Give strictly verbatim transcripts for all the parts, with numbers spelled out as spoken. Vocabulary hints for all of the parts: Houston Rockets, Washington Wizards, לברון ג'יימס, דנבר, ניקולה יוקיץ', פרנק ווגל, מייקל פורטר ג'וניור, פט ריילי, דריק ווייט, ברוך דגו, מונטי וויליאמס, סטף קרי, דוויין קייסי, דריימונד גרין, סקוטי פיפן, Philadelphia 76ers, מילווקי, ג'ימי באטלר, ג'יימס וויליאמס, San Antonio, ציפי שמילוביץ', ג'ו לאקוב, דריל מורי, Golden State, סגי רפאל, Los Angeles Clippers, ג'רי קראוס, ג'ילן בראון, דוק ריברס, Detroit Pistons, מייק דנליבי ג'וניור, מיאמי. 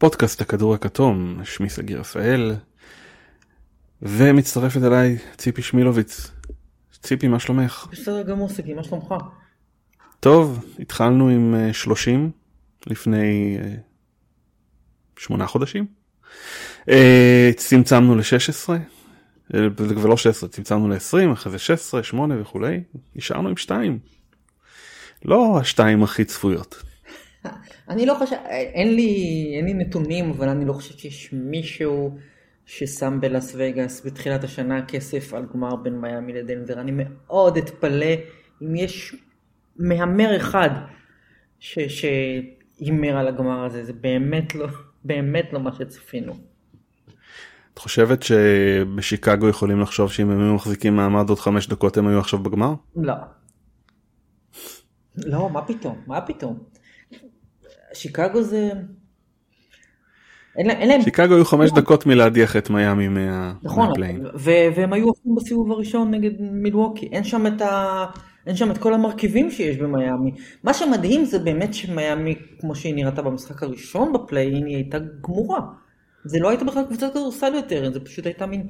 פודקאסט הכדור הכתום, שמי סגי רפאל, ומצטרפת אליי ציפי שמילוביץ'. ציפי, מה שלומך? בסדר גמור, סגי, מה שלומך? טוב, התחלנו עם שלושים לפני שמונה חודשים. צמצמנו ל-שש עשרה, ולא שש עשרה, צמצמנו ל-עשרים, אחרי זה שש עשרה, שמונה וכו'. נשארנו עם שתיים. לא השתיים הכי צפויות. אני לא חושב, אין לי, אין לי נתונים, אבל אני לא חושב שיש מישהו ששם בלאס וגאס בתחילת השנה כסף על גמר בין מיאמי לדנבר. אני מאוד אתפלא אם יש מהמר אחד ש, שימר על הגמר הזה. זה באמת לא, באמת לא מה שצפינו. את חושבת שבשיקגו יכולים לחשוב שאם הם מחזיקים מעמד עוד חמש דקות הם היו עכשיו בגמר? לא. לא, מה פתאום? מה פתאום? שיקגו זה... שיקגו היו חמש דקות מלהדיח את מיאמי מהפליין. והם היו עושים בסיבוב הראשון נגד מילווקי. אין שם את כל המרכיבים שיש במיאמי. מה שמדהים זה באמת שמיאמי, כמו שהיא נראתה במשחק הראשון בפליין, היא הייתה גמורה. זה לא הייתה בכלל קבוצת כדורסל יותר, זה פשוט הייתה מין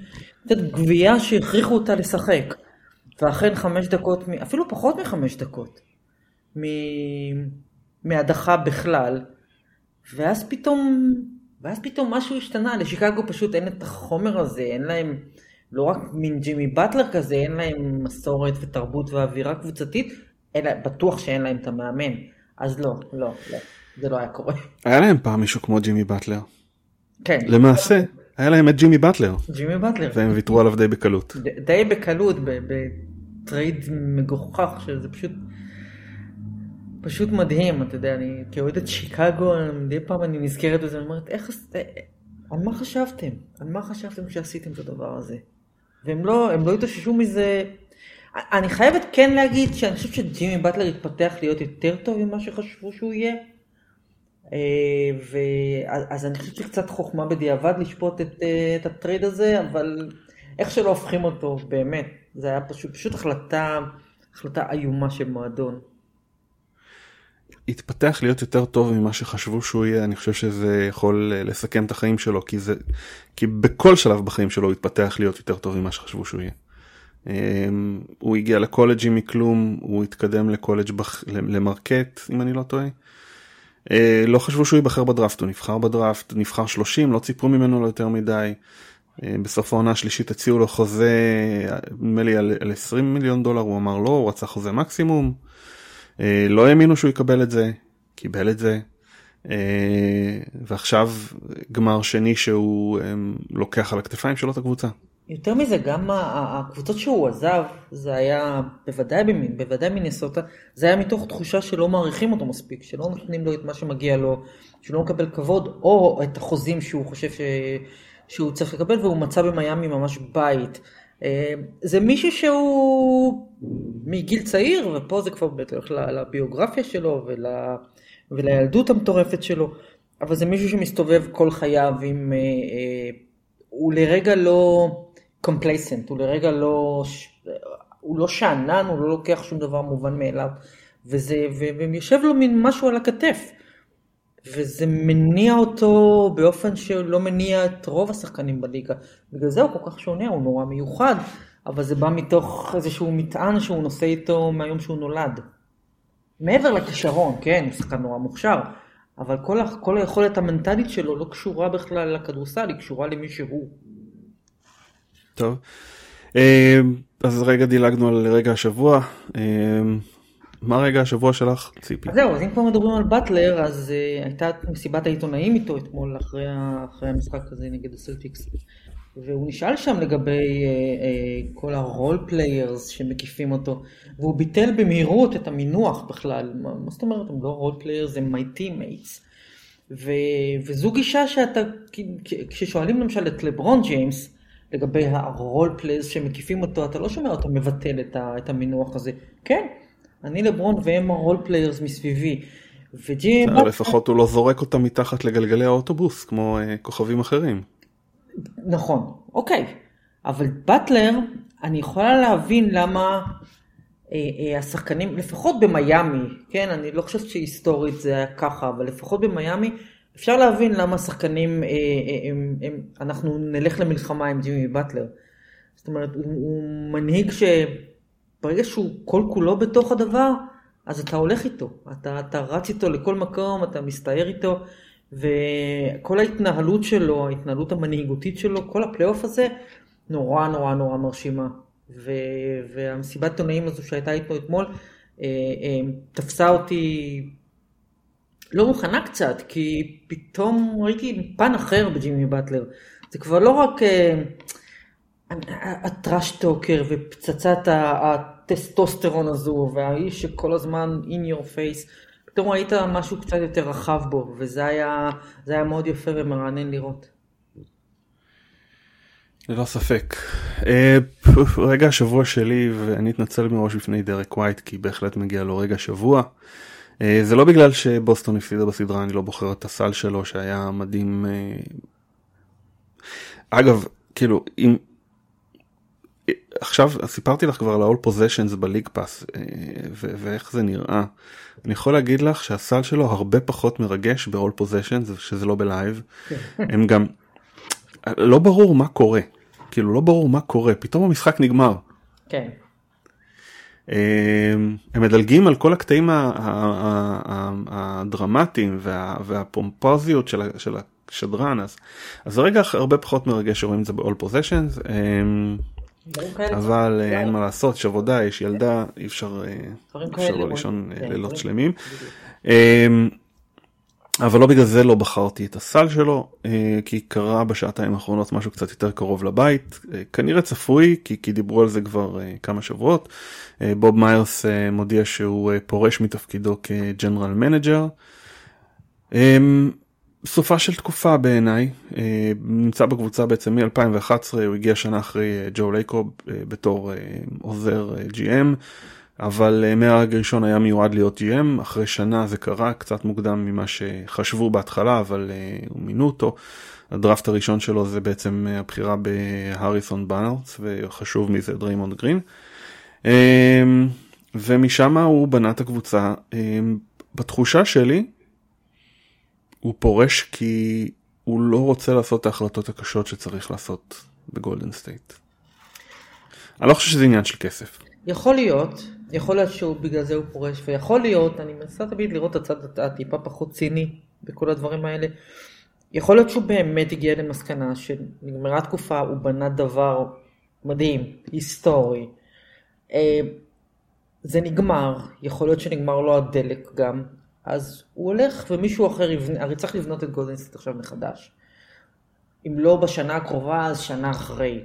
גבייה שהכריחו אותה לשחק. ואכן חמש דקות, אפילו פחות מחמש דקות, מהדחה בכלל, ואז פתאום, ואז פתאום משהו השתנה. לשיקגו פשוט אין את החומר הזה, אין להם, לא רק מין ג'ימי באטלר כזה, אין להם מסורת ותרבות ואווירה קבוצתית, אלא בטוח שאין להם את המאמן. אז לא, לא, לא, זה לא היה קורה. היה להם פעם מישהו כמו ג'ימי באטלר. כן. למעשה, היה להם את ג'ימי באטלר. ג'ימי באטלר. והם ויתרו עליו די בקלות. ד- די בקלות, בטרייד מגוחך, שזה פשוט... פשוט מדהים, אתה יודע, אני כאוהדת שיקגו, די פעם אני נזכרת בזה, אני אומרת, איך, על מה חשבתם? על מה חשבתם כשעשיתם את הדבר הזה? והם לא, הם לא התאוששו מזה. אני חייבת כן להגיד שאני חושבת שג'ימי באטלר התפתח להיות יותר טוב ממה שחשבו שהוא יהיה. אז אני חושבת שקצת חוכמה בדיעבד לשפוט את, את הטרייד הזה, אבל איך שלא הופכים אותו, באמת. זה היה פשוט, פשוט החלטה, החלטה איומה של מועדון. התפתח להיות יותר טוב ממה שחשבו שהוא יהיה, אני חושב שזה יכול לסכן את החיים שלו, כי זה, כי בכל שלב בחיים שלו הוא התפתח להיות יותר טוב ממה שחשבו שהוא יהיה. הוא הגיע לקולג' מכלום, הוא התקדם לקולג' למרקט, אם אני לא טועה. לא חשבו שהוא ייבחר בדרפט, הוא נבחר בדרפט, נבחר שלושים, לא ציפרו ממנו יותר מדי. בסוף העונה השלישית הציעו לו חוזה, נדמה לי על עשרים מיליון דולר, הוא אמר לא, הוא רצה חוזה מקסימום. לא האמינו שהוא יקבל את זה, קיבל את זה, ועכשיו גמר שני שהוא לוקח על הכתפיים שלו את הקבוצה. יותר מזה, גם הקבוצות שהוא עזב, זה היה בוודאי במין, בוודאי מניסוטה, זה היה מתוך תחושה שלא מעריכים אותו מספיק, שלא נותנים לו את מה שמגיע לו, שלא מקבל כבוד, או את החוזים שהוא חושב ש... שהוא צריך לקבל, והוא מצא במיאמי ממש בית. זה מישהו שהוא מגיל צעיר, ופה זה כבר בטח לביוגרפיה שלו ול... ולילדות המטורפת שלו, אבל זה מישהו שמסתובב כל חייו עם, הוא לרגע לא complacent, הוא לרגע לא, הוא לא שענן, הוא לא לוקח שום דבר מובן מאליו, וזה, ויושב לו מין משהו על הכתף, וזה מניע אותו באופן שלא מניע את רוב השחקנים בליגה. בגלל זה הוא כל כך שונה, הוא נורא מיוחד, אבל זה בא מתוך איזשהו מטען שהוא נושא איתו מהיום שהוא נולד. מעבר לכישרון, כן, הוא שחקן נורא מוכשר, אבל כל, כל היכולת המנטלית שלו לא קשורה בכלל לכדורסל, היא קשורה למי שהוא. טוב, אז רגע דילגנו על רגע השבוע. מה רגע השבוע שלך, ציפי? אז זהו, אז אם כבר מדברים על באטלר, אז uh, הייתה מסיבת העיתונאים איתו אתמול, אחרי, אחרי המשחק הזה נגד הסלטיקס, והוא נשאל שם לגבי uh, uh, כל הרול פליירס שמקיפים אותו, והוא ביטל במהירות את המינוח בכלל, מה, מה זאת אומרת, הם לא רול פליירס, הם my teammates, ו, וזו גישה שאתה, כ, כ, כששואלים למשל את לברון ג'יימס, לגבי הרול פליירס שמקיפים אותו, אתה לא שומע אותו מבטל את, ה, את המינוח הזה, כן? אני לברון והם הרול פליירס מסביבי, וג'י... לפחות הוא לא זורק אותם מתחת לגלגלי האוטובוס, כמו כוכבים אחרים. נכון, אוקיי. אבל באטלר, אני יכולה להבין למה השחקנים, לפחות במיאמי, כן, אני לא חושבת שהיסטורית זה היה ככה, אבל לפחות במיאמי, אפשר להבין למה השחקנים, אנחנו נלך למלחמה עם ג'ימי באטלר. זאת אומרת, הוא מנהיג שברגע שהוא כל כולו בתוך הדבר, אז אתה הולך איתו, אתה, אתה רץ איתו לכל מקום, אתה מסתער איתו, וכל ההתנהלות שלו, ההתנהלות המנהיגותית שלו, כל הפלייאוף הזה, נורא נורא נורא מרשימה. ו- והמסיבת עיתונאים הזו שהייתה איתו אתמול, אה, אה, תפסה אותי לא מוכנה קצת, כי פתאום ראיתי פן אחר בג'ימי באטלר. זה כבר לא רק אה, הטרש טוקר ופצצת הטסטוסטרון הזו, והאיש שכל הזמן in your face, פתאום ראית משהו קצת יותר רחב בו, וזה היה, זה היה מאוד יפה ומרענן לראות. ללא ספק. רגע השבוע שלי, ואני אתנצל מראש בפני דריק ווייט, כי בהחלט מגיע לו רגע שבוע. זה לא בגלל שבוסטון הפסידה בסדרה, אני לא בוחר את הסל שלו, שהיה מדהים. אגב, כאילו, אם... עכשיו, סיפרתי לך כבר על ה-all possessions בליג פאס, ו- ואיך זה נראה. אני יכול להגיד לך שהסל שלו הרבה פחות מרגש ב-all possessions, שזה לא בלייב. הם גם... לא ברור מה קורה, כאילו לא ברור מה קורה, פתאום המשחק נגמר. כן. הם מדלגים על כל הקטעים הדרמטיים והפומפוזיות של השדרן, אז הרגע הרבה פחות מרגש שרואים את זה ב-all possessions, אבל אין מה לעשות, יש עבודה, יש ילדה, אי אפשר לא לישון לילות שלמים. אבל לא בגלל זה לא בחרתי את הסל שלו, כי קרה בשעתיים האחרונות משהו קצת יותר קרוב לבית, כנראה צפוי, כי, כי דיברו על זה כבר כמה שבועות. בוב מאיירס מודיע שהוא פורש מתפקידו כג'נרל מנג'ר. סופה של תקופה בעיניי, נמצא בקבוצה בעצם מ-אלפיים ואחת עשרה, הוא הגיע שנה אחרי ג'ו לאקוב בתור עוזר ג'י אם, אבל מהרגע ראשון היה מיועד להיות ג'י אם, אחרי שנה זה קרה, קצת מוקדם ממה שחשבו בהתחלה, אבל הוא מינו אותו. הדרפט הראשון שלו זה בעצם הבחירה בהריסון בארנס, וחשוב מזה דריימונד גרין. ומשם הוא בנה את הקבוצה. בתחושה שלי, הוא פורש כי הוא לא רוצה לעשות את ההחלטות הקשות שצריך לעשות בגולדן סטייט. אני לא חושב שזה עניין של כסף. יכול להיות... יכול להיות שהוא בגלל זה הוא פורש, ויכול להיות, אני מנסה תמיד לראות את הצד הטיפה פחות ציני בכל הדברים האלה, יכול להיות שהוא באמת הגיע למסקנה שנגמרה תקופה, הוא בנה דבר מדהים, היסטורי, זה נגמר, יכול להיות שנגמר לו הדלק גם, אז הוא הולך ומישהו אחר יבנה, הרי צריך לבנות את גולדן סטייט עכשיו מחדש, אם לא בשנה הקרובה אז שנה אחרי,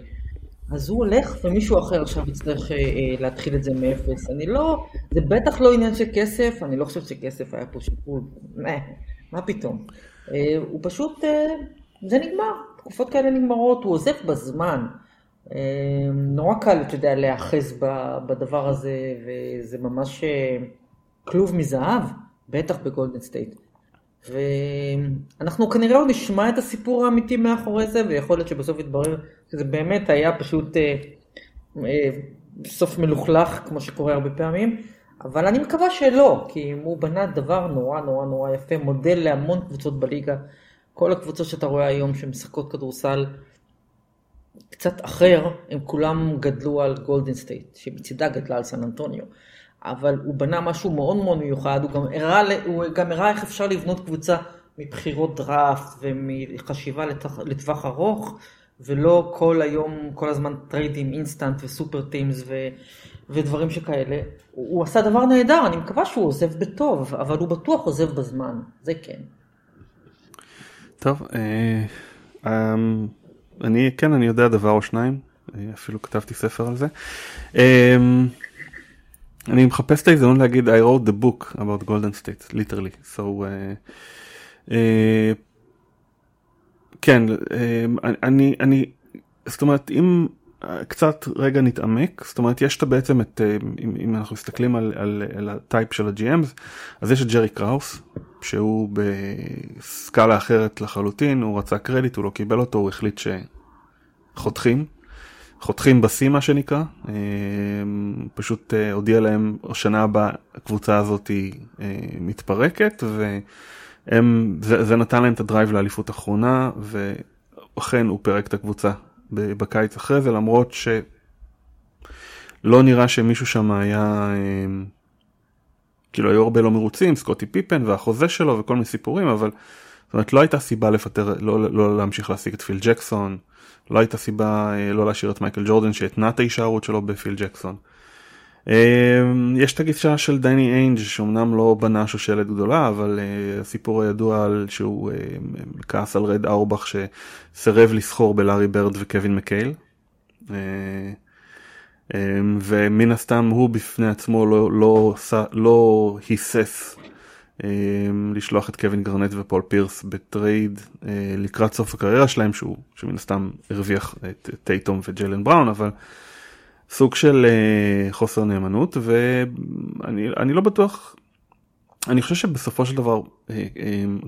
אז הוא הולך ומישהו אחר עכשיו יצטרך להתחיל את זה מאפס. אני לא, זה בטח לא עניין של כסף, אני לא חושב שכסף היה פה שיקול, מה פתאום. הוא פשוט, זה נגמר, תקופות כאלה נגמרות, הוא עוזב בזמן. נורא קל, אתה יודע, להיאחז בדבר הזה, וזה ממש כלוב מזהב, בטח בגולדן סטייט. ואנחנו כנראה עוד נשמע את הסיפור האמיתי מאחורי זה, ויכול להיות שבסוף יתברר שזה באמת היה פשוט אה, אה, סוף מלוכלך, כמו שקורה הרבה פעמים, אבל אני מקווה שלא, כי הוא בנה דבר נורא נורא נורא יפה, מודל להמון קבוצות בליגה, כל הקבוצות שאתה רואה היום שמשחקות כדורסל קצת אחר, הם כולם גדלו על גולדן סטייט, שבצידה גדלה על סן אנטוניו. אבל הוא בנה משהו מאוד מאוד מיוחד, הוא גם הראה, הוא גם הראה איך אפשר לבנות קבוצה מבחירות דראפט ומחשיבה לטווח ארוך, ולא כל היום, כל הזמן טריידים אינסטנט וסופר טימס ו, ודברים שכאלה. הוא, הוא עשה דבר נהדר, אני מקווה שהוא עוזב בטוב, אבל הוא בטוח עוזב בזמן, זה כן. טוב, אה, אני, כן, אני יודע דבר או שניים, אפילו כתבתי ספר על זה. אה, אני מחפש את ההזדמנות להגיד, I wrote the book about Golden State, literally. So, uh, uh, כן, uh, אני, אני, זאת אומרת, אם קצת רגע נתעמק, זאת אומרת, יש בעצם את, אם, אם אנחנו מסתכלים על, על, על הטייפ של ה-ג'י אמס, אז יש את ג'רי קראוס, שהוא בסקאלה אחרת לחלוטין, הוא רצה קרדיט, הוא לא קיבל אותו, הוא החליט שחותכים. חותכים בסי מה שנקרא, פשוט הודיע להם שנה הבאה הקבוצה הזאת מתפרקת הם, זה, זה נתן להם את הדרייב לאליפות האחרונה, ואכן הוא פרק את הקבוצה בקיץ אחרי זה, למרות שלא נראה שמישהו שם היה, כאילו היו הרבה לא מרוצים, סקוטי פיפן והחוזה שלו וכל מיני סיפורים, אבל זאת אומרת, לא הייתה סיבה לפטר, לא, לא להמשיך להשיג את פיל ג'קסון, לא הייתה סיבה לא להשאיר את מייקל ג'ורדן, שהתנה את ההישארות שלו בפיל ג'קסון. יש את הגישה של דני איינג' שאומנם לא בנה שושלת גדולה, אבל הסיפור הידוע שהוא כעס על רד אורבך שסרב לסחור בלארי ברד וקווין מקייל, ומן הסתם הוא בפני עצמו לא, לא, לא היסס לשלוח את קווין גרנט ופול פירס בטרייד לקראת סוף הקריירה שלהם, שהוא, שמן הסתם הרוויח את טייטום וג'ילן בראון, אבל סוג של חוסר נאמנות, ואני אני לא בטוח, אני חושב שבסופו של דבר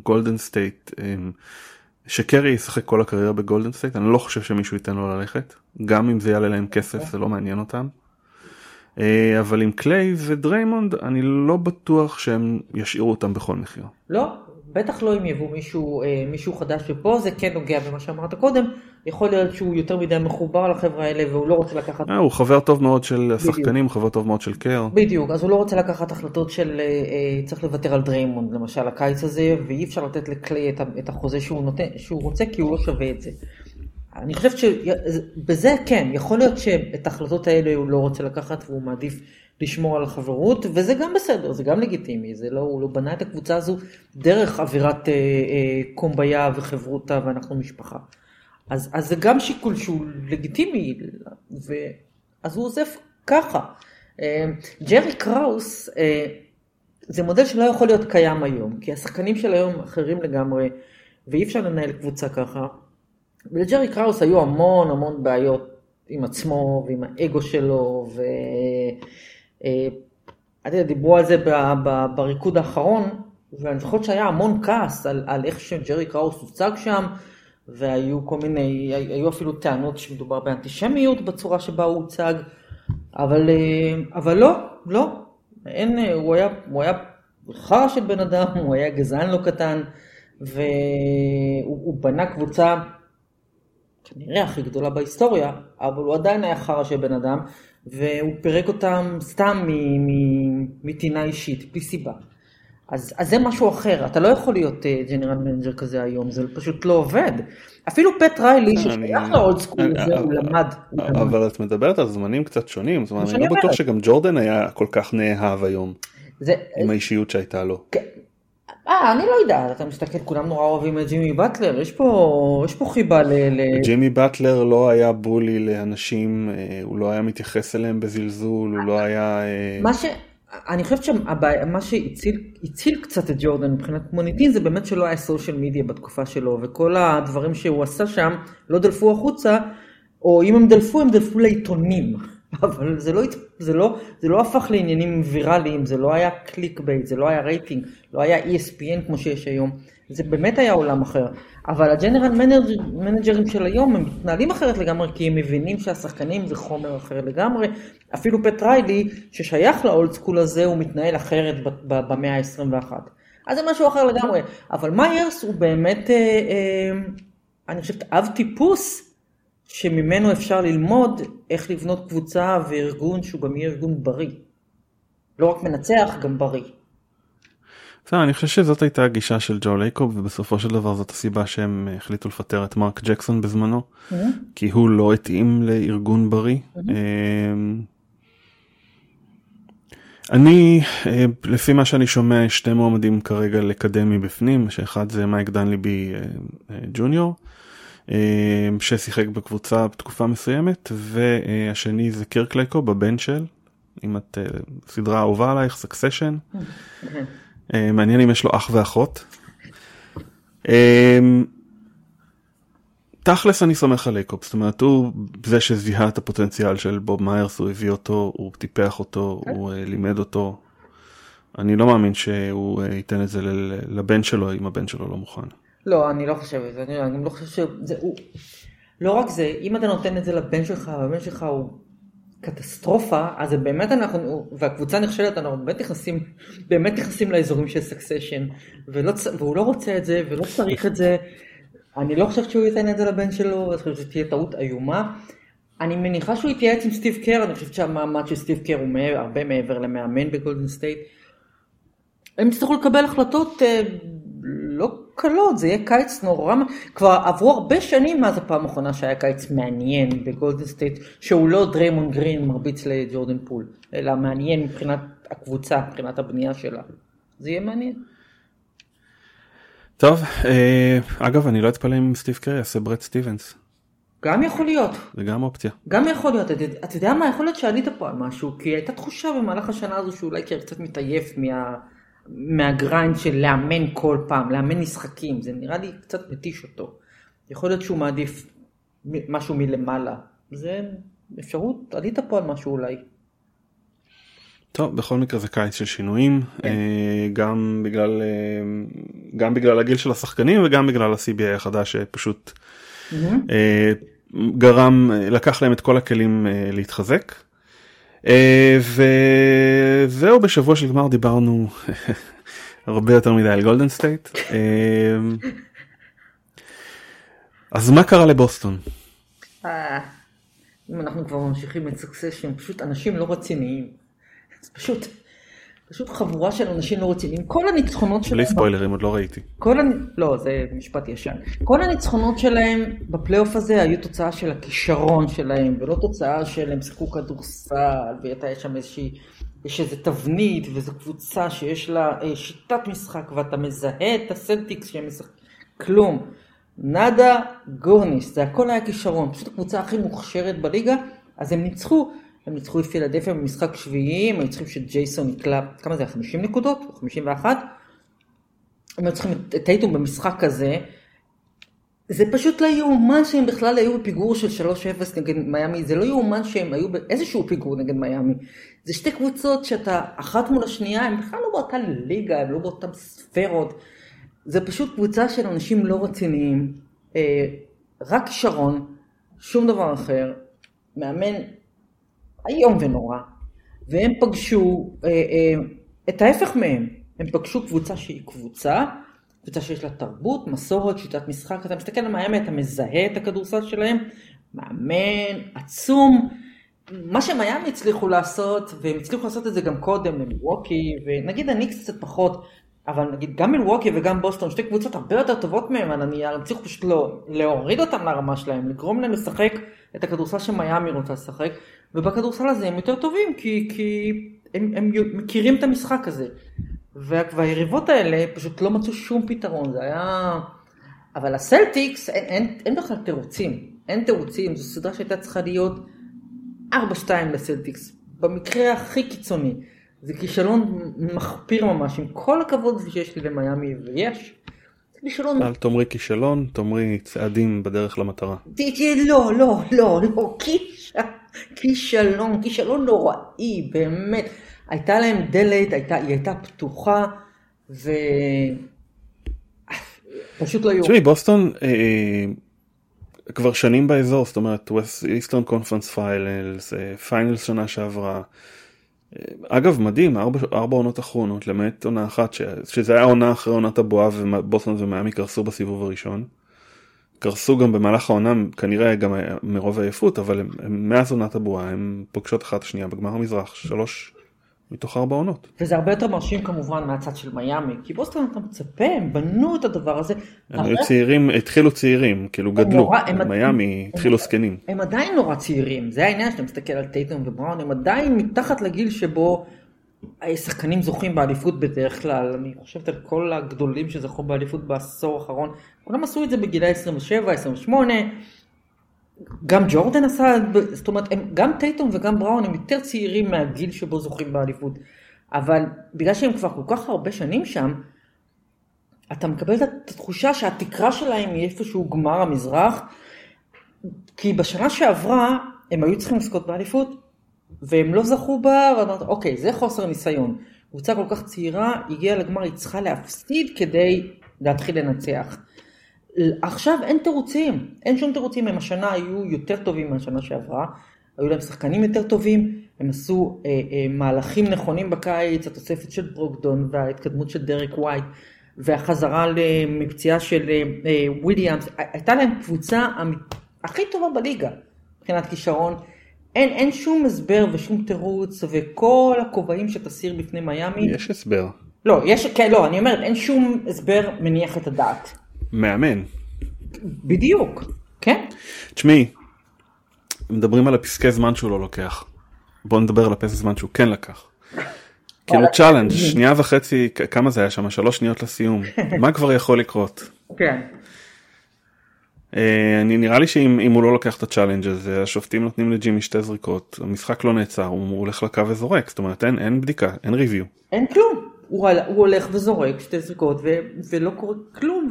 גולדן סטייט, שקרי ישחק כל הקריירה בגולדן סטייט, אני לא חושב שמישהו ייתן לו ללכת, גם אם זה יעלה להם כסף, זה לא מעניין אותם, אבל עם קליי ודריימונד, אני לא בטוח שהם ישאירו אותם בכל מחיר. לא, בטח לא אם יבוא מישהו, מישהו חדש שפה, זה כן נוגע במה שאמרת קודם, יכול להיות שהוא יותר מדי מחובר לחברה האלה, והוא לא רוצה לקחת... הוא חבר טוב מאוד של השחקנים, חבר טוב מאוד של קר. בדיוק, אז הוא לא רוצה לקחת החלטות של... צריך לוותר על דריימונד, למשל, הקיץ הזה, ואי אפשר לתת לקליי את החוזה שהוא נותן, שהוא רוצה, כי הוא לא שווה את זה. אני חושבת שבזה כן, יכול להיות שאת ההחלטות האלה הוא לא רוצה לקחת, והוא מעדיף לשמור על החברות, וזה גם בסדר, זה גם לגיטימי, זה לא, הוא לא בנה את הקבוצה הזו דרך אווירת אה, אה, קומביה וחברותה ואנחנו משפחה. אז, אז זה גם שיקול שהוא לגיטימי, ו... אז הוא עוזב ככה. אה, ג'רי קראוס, אה, זה מודל שלא יכול להיות קיים היום, כי השחקנים של היום אחרים לגמרי, ואי אפשר לנהל קבוצה ככה. ולג'רי קראוס היו המון המון בעיות עם עצמו ועם האגו שלו, ודיברו על זה בריקוד האחרון, ואני חושב שהיה המון כעס על, על איך שג'רי קראוס הוצג שם, והיו כל מיני, היו אפילו טענות שמדובר באנטישמיות בצורה שבה הוא הוצג, אבל, אבל לא, לא, אין, הוא היה, הוא היה חרא של בן אדם, הוא היה גזען לא קטן, והוא בנה קבוצה, כנראה הכי גדולה בהיסטוריה, אבל הוא עדיין היה חרא של בן אדם, והוא פירק אותם סתם מטינה אישית, בלי סיבה. אז, אז זה משהו אחר, אתה לא יכול להיות uh, ג'נרל מנג'ר כזה היום, זה פשוט לא עובד. אפילו פט ריילי ששייך לאולד סקול, הוא למד. אבל את מדברת על זמנים קצת שונים, זאת אומרת, אני לא בטוח שגם ג'ורדן היה כל כך נאהב היום, עם האישיות שהייתה לו. אה, אני לא יודע, אתה מסתכל, כולם נורא אוהבים את ג'ימי באטלר, יש פה, יש פה חיבה ל... ג'ימי באטלר לא היה בולי לאנשים, הוא לא היה מתייחס אליהם בזלזול, הוא לא היה... מה ש... אני חושבת שמה שהציל קצת את ג'ורדן מבחינת מוניטין, זה באמת שלא היה סושיאל מדיה בתקופה שלו, וכל הדברים שהוא עשה שם לא דלפו החוצה, או אם הם דלפו, הם דלפו לעיתונים. אבל זה לא, זה לא, זה לא הפך לעניינים ויראליים, זה לא היה קליק בייט, זה לא היה רייטינג, לא היה אי אס פי אן כמו שיש היום, זה באמת היה עולם אחר. אבל הג'נרל מנג'רים של היום הם מתנהלים אחרת לגמרי, כי הם מבינים שהשחקנים זה חומר אחר לגמרי. אפילו פט ריילי ששייך לאולד סקול הזה, הוא מתנהל אחרת במאה ה-עשרים ואחת. אז זה משהו אחר לגמרי. אבל מאיירס הוא באמת, אה, אה, אני חושבת, אב טיפוס, שממנו אפשר ללמוד איך לבנות קבוצה וארגון שהוא גם יהיה ארגון בריא. לא רק מנצח, גם בריא. בסדר, אני חושב שזאת הייתה הגישה של ג'ו לאקוב, ובסופו של דבר זאת הסיבה שהם החליטו לפטר את מרק ג'קסון בזמנו, כי הוא לא התאים לארגון בריא. אני, לפי מה שאני שומע, שתי מועמדים כרגע לקדם מבפנים, שאחד זה מייק דנליבי ג'וניור, ששיחק בקבוצה בתקופה מסוימת, והשני זה קיר קלייקו בבן של, עם הסדרה האהובה עלייך, סקסשן. מעניין אם יש לו אח ואחות. תכלס אני סומך על לייקוב, זאת אומרת, הוא זה שזיהה את הפוטנציאל של בוב מאיירס, הוא הביא אותו, הוא טיפח אותו, הוא לימד אותו. אני לא מאמין שהוא ייתן את זה לבן שלו, אם הבן שלו לא מוכן. לא, אני לא חושבת, אני גם לא חושבת שזה, הוא, לא רק זה, אם אתה נותן את זה לבן שלך, הבן שלך הוא קטסטרופה, אז באמת אנחנו, והקבוצה נכשלת, אנחנו באמת נכנסים, באמת נכנסים לאזורים של סקסשן, והוא לא רוצה את זה, ולא צריך את זה, אני לא חושבת שהוא ייתן את זה לבן שלו, אני חושבת שזו תהיה טעות איומה, אני מניחה שהוא התייעץ עם סטיב קר, אני חושבת שהמעמד של סטיב קר הוא הרבה מעבר למאמן בגולדן סטייט, הם יצטרכו לקבל החלטות לא קלות, זה יהיה קיץ נורא, כבר עברו הרבה שנים מאז הפעם האחרונה שהיה קיץ מעניין בגולדן סטייט, שהוא לא דריימונד גרין מרביץ לג'ורדן פול, אלא מעניין מבחינת הקבוצה, מבחינת הבנייה שלה, זה יהיה מעניין. טוב, אגב אני לא אתפלא עם סטיב קר יעשה ברט סטיבנס. גם יכול להיות. זה גם אופציה. גם יכול להיות. אתה יודע מה, יכול להיות שעלית פה על משהו, כי הייתה תחושה במהלך השנה הזו שאולי קר קצת מתעייף מהגריינד של לאמן כל פעם, לאמן משחקים. זה נראה לי קצת מתיש אותו. יכול להיות שהוא מעדיף משהו מלמעלה. זה אפשרות, עלית פה על משהו אולי. טוב, בכל מקרה זה קיץ של שינויים, גם בגלל, גם בגלל הגיל של השחקנים וגם בגלל ה-סי בי איי החדש שפשוט גרם, לקח להם את כל הכלים להתחזק. וזהו, בשבוע של גמר דיברנו הרבה יותר מדי על גולדן סטייט. אז מה קרה לבוסטון? אם אנחנו כבר ממשיכים את סקסשן, פשוט אנשים לא רציניים. פשוט, פשוט חבורה של אנשים לא רציניים. כל הניצחונות שלהם... בלי ספוילרים, עוד לא ראיתי. כל הנ... לא, זה משפט ישן. כל הניצחונות שלהם בפלייאוף הזה היו תוצאה של הכישרון שלהם, ולא תוצאה שלהם שיחקו כדורסל, והייתה שם איזושהי, יש איזו תבנית, וזו קבוצה שיש לה אה, שיטת משחק, ואתה מזהה את הסלטיקס שהם משחק... כלום. נדה גורניס, זה הכל היה כישרון. פשוט הקבוצה הכי מוכשרת בליגה, אז הם ניצחו... הם ניצחו את פילדלפיה במשחק שביעי, הם היו צריכים שג'ייסון יקלע, כמה זה היה? חמישים נקודות? או חמישים ואחת? הם היו צריכים את טייטום במשחק הזה, זה פשוט לא יאומן שהם בכלל היו בפיגור של שלוש אפס נגד מיאמי, זה לא יאומן שהם היו באיזשהו פיגור נגד מיאמי, זה שתי קבוצות שאתה אחת מול השנייה, הם בכלל לא באותה ליגה, הם לא באותן ספרות, זה פשוט קבוצה של אנשים לא רציניים, רק שרון, שום דבר אחר, מאמן, היום ונורא, והם פגשו אה, אה, את ההפך מהם, הם פגשו קבוצה שהיא קבוצה, קבוצה שיש לה תרבות, מסורת, שיטת משחק, אתה מסתכל על מיאמי, אתה מזהה את הכדורסל שלהם, מאמן, עצום, מה שמיאמי הצליחו לעשות, והם הצליחו לעשות את זה גם קודם, למילווקי, ונגיד הניקס קצת פחות, אבל נגיד גם מילווקי וגם בוסטון, שתי קבוצות הרבה יותר טובות מהם, על הנייר, הם צריכים פשוט לא, להוריד אותם לרמה שלהם, לגרום להם לשחק את הכדורסל שמיאמי רוצה לשחק, ובכדורסל הזה הם יותר טובים, כי, כי הם, הם מכירים את המשחק הזה. והיריבות האלה פשוט לא מצאו שום פתרון, זה היה... אבל הסלטיקס, אין, אין, אין בכלל תירוצים, אין תירוצים, זו סדרה שהייתה צריכה להיות ארבע שתיים לסלטיקס, במקרה הכי קיצוני. זה כישלון מחפיר ממש, עם כל הכבוד שיש לי למיאמי, ויש... כישלון... אל תאמרי כישלון, תאמרי צעדים בדרך למטרה. לא, לא, לא, לא, כישלון, כישלון נוראי, באמת. הייתה להם דלת, הייתה, היא הייתה פתוחה, ו... פשוט לא יהיו. תשמעי, בוסטון כבר שנים באזור, זאת אומרת, איסטרן קונפרנס פיינלס, פיינלס שנה שעברה, אגב מדהים, ארבע, ארבע עונות אחרונות, למעט עונה אחת, ש... שזה היה עונה אחרי עונת הבועה, ובוסטון ומיאמי קרסו בסיבוב הראשון, קרסו גם במהלך העונה, כנראה גם מרוב העייפות, אבל הם, הם, מאז עונת הבועה, הם פוגשות אחת השנייה בגמר המזרח, שלוש מתוך ארבע עונות. וזה הרבה יותר מרשים כמובן מהצד של מיאמי, כי בוסטון אתה מצפה, הם בנו את הדבר הזה. הם הרי... צעירים, התחילו צעירים, כאילו גדלו, נורא, הם... מיאמי הם... התחילו סקנים. הם עדיין נורא צעירים, זה העניין שאתה מסתכל על טייטום ובראון, הם עדיין מתחת לגיל שבו השחקנים זוכים באליפות בדרך כלל, אני חושבת על כל הגדולים שזכו באליפות בעשור האחרון, כולם עשו את זה בגילה עשרים ושבע עשרים ושמונה, גם ג'ורדן עשה, זאת אומרת, הם, גם טייטום וגם בראון הם יותר צעירים מהגיל שבו זוכים באליפות, אבל בגלל שהם כבר כל כך הרבה שנים שם, אתה מקבל את התחושה שהתקרה שלהם היא איפשהו גמר המזרח, כי בשנה שעברה הם היו צריכים לזכות באליפות, והם לא זכו בה, ואמרת, אוקיי, זה חוסר ניסיון. קבוצה כל כך צעירה, הגיעה לגמר, היא צריכה להפסיד כדי להתחיל לנצח. עכשיו אין תירוצים, אין שום תירוצים, הם השנה היו יותר טובים מהשנה שעברה, היו להם שחקנים יותר טובים, הם עשו אה, אה, מהלכים נכונים בקיץ, התוספת של ברוקדון וההתקדמות של דריק ווייט, והחזרה למפציעה של אה, וויליאמס, הייתה להם קבוצה הכי טובה בליגה, מבחינת כישרון, אין, אין שום הסבר ושום תירוץ, וכל הכובעים שתסיר בפני מיאמי. יש הסבר. לא, יש, כן, לא, אני אומרת, אין שום הסבר מניח את הדעת. מאמן. בדיוק, כן? תשמעי, מדברים על הפסקי זמן שהוא לא לוקח. בואו נדבר על הפסק זמן שהוא כן לקח. כאילו צ'אלנג', שנייה וחצי, כמה זה היה שם? שלוש שניות לסיום. מה כבר יכול לקרות? כן. אני נראה לי שאם הוא לא לוקח את הצ'אלנג' הזה, השופטים נותנים לג'ימי שתי זריקות, המשחק לא נעצר, הוא הולך לקו וזורק, זאת אומרת, אין בדיקה, אין ריוויו. אין כלום. הוא הולך וזורק שתי זריקות, ולא קורה כלום,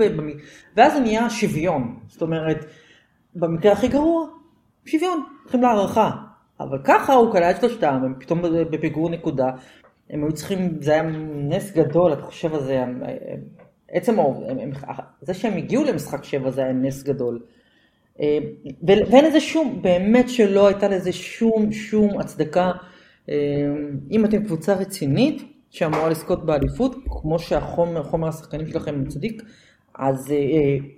ואז נהיה שוויון. זאת אומרת, במקרה הכי גרוע, שוויון, צריכים להערכה. אבל ככה הוא קלע את שלושתם, הם פתאום בפיגור נקודה, הם היו צריכים, זה היה נס גדול, אתה חושב על זה, עצם האור, זה שהם הגיעו למשחק שבע זה היה נס גדול, ואין איזה שום, באמת שלא הייתה לזה שום, שום הצדקה, אם אתם קבוצה רצינית, שאמורה לזכות באליפות, כמו שהחומר השחקנים שלכם מצדיק, אז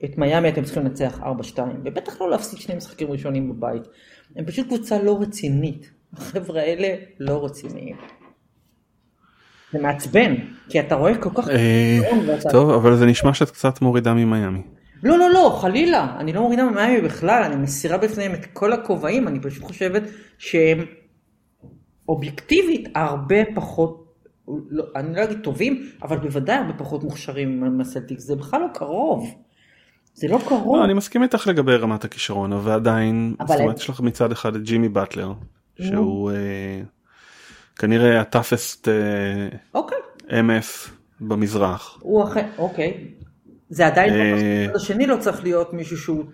את מיאמי אתם צריכים לנצח ארבע שתיים, ובטח לא להפסיק שני משחקים ראשונים בבית, הם פשוט קבוצה לא רצינית, החבר'ה האלה לא רציניים. זה מעצבן, כי אתה רואה כל כך... טוב, אבל זה נשמע שאת קצת מורידה ממיאמי. לא, לא, לא, חלילה, אני לא מורידה ממיאמי בכלל, אני מסירה בפניהם את כל הכובעים, אני פשוט חושבת שהם אובייקטיבית הרבה פחות, אני לא אגיד טובים, אבל בוודאי הרבה פחות מוכשרים מהסלטיקס, זה בכלל לא קרוב. זה לא קרוב. לא, אני מסכים איתך לגבי רמת הכישרון, אבל עדיין, זאת אומרת, יש לך מצד אחד את ג'ימי באטלר, שהוא... כנראה הטאפסט אמס במזרח. אוקיי. זה עדיין לא משהו שני, לא צריך להיות מישהו שהוא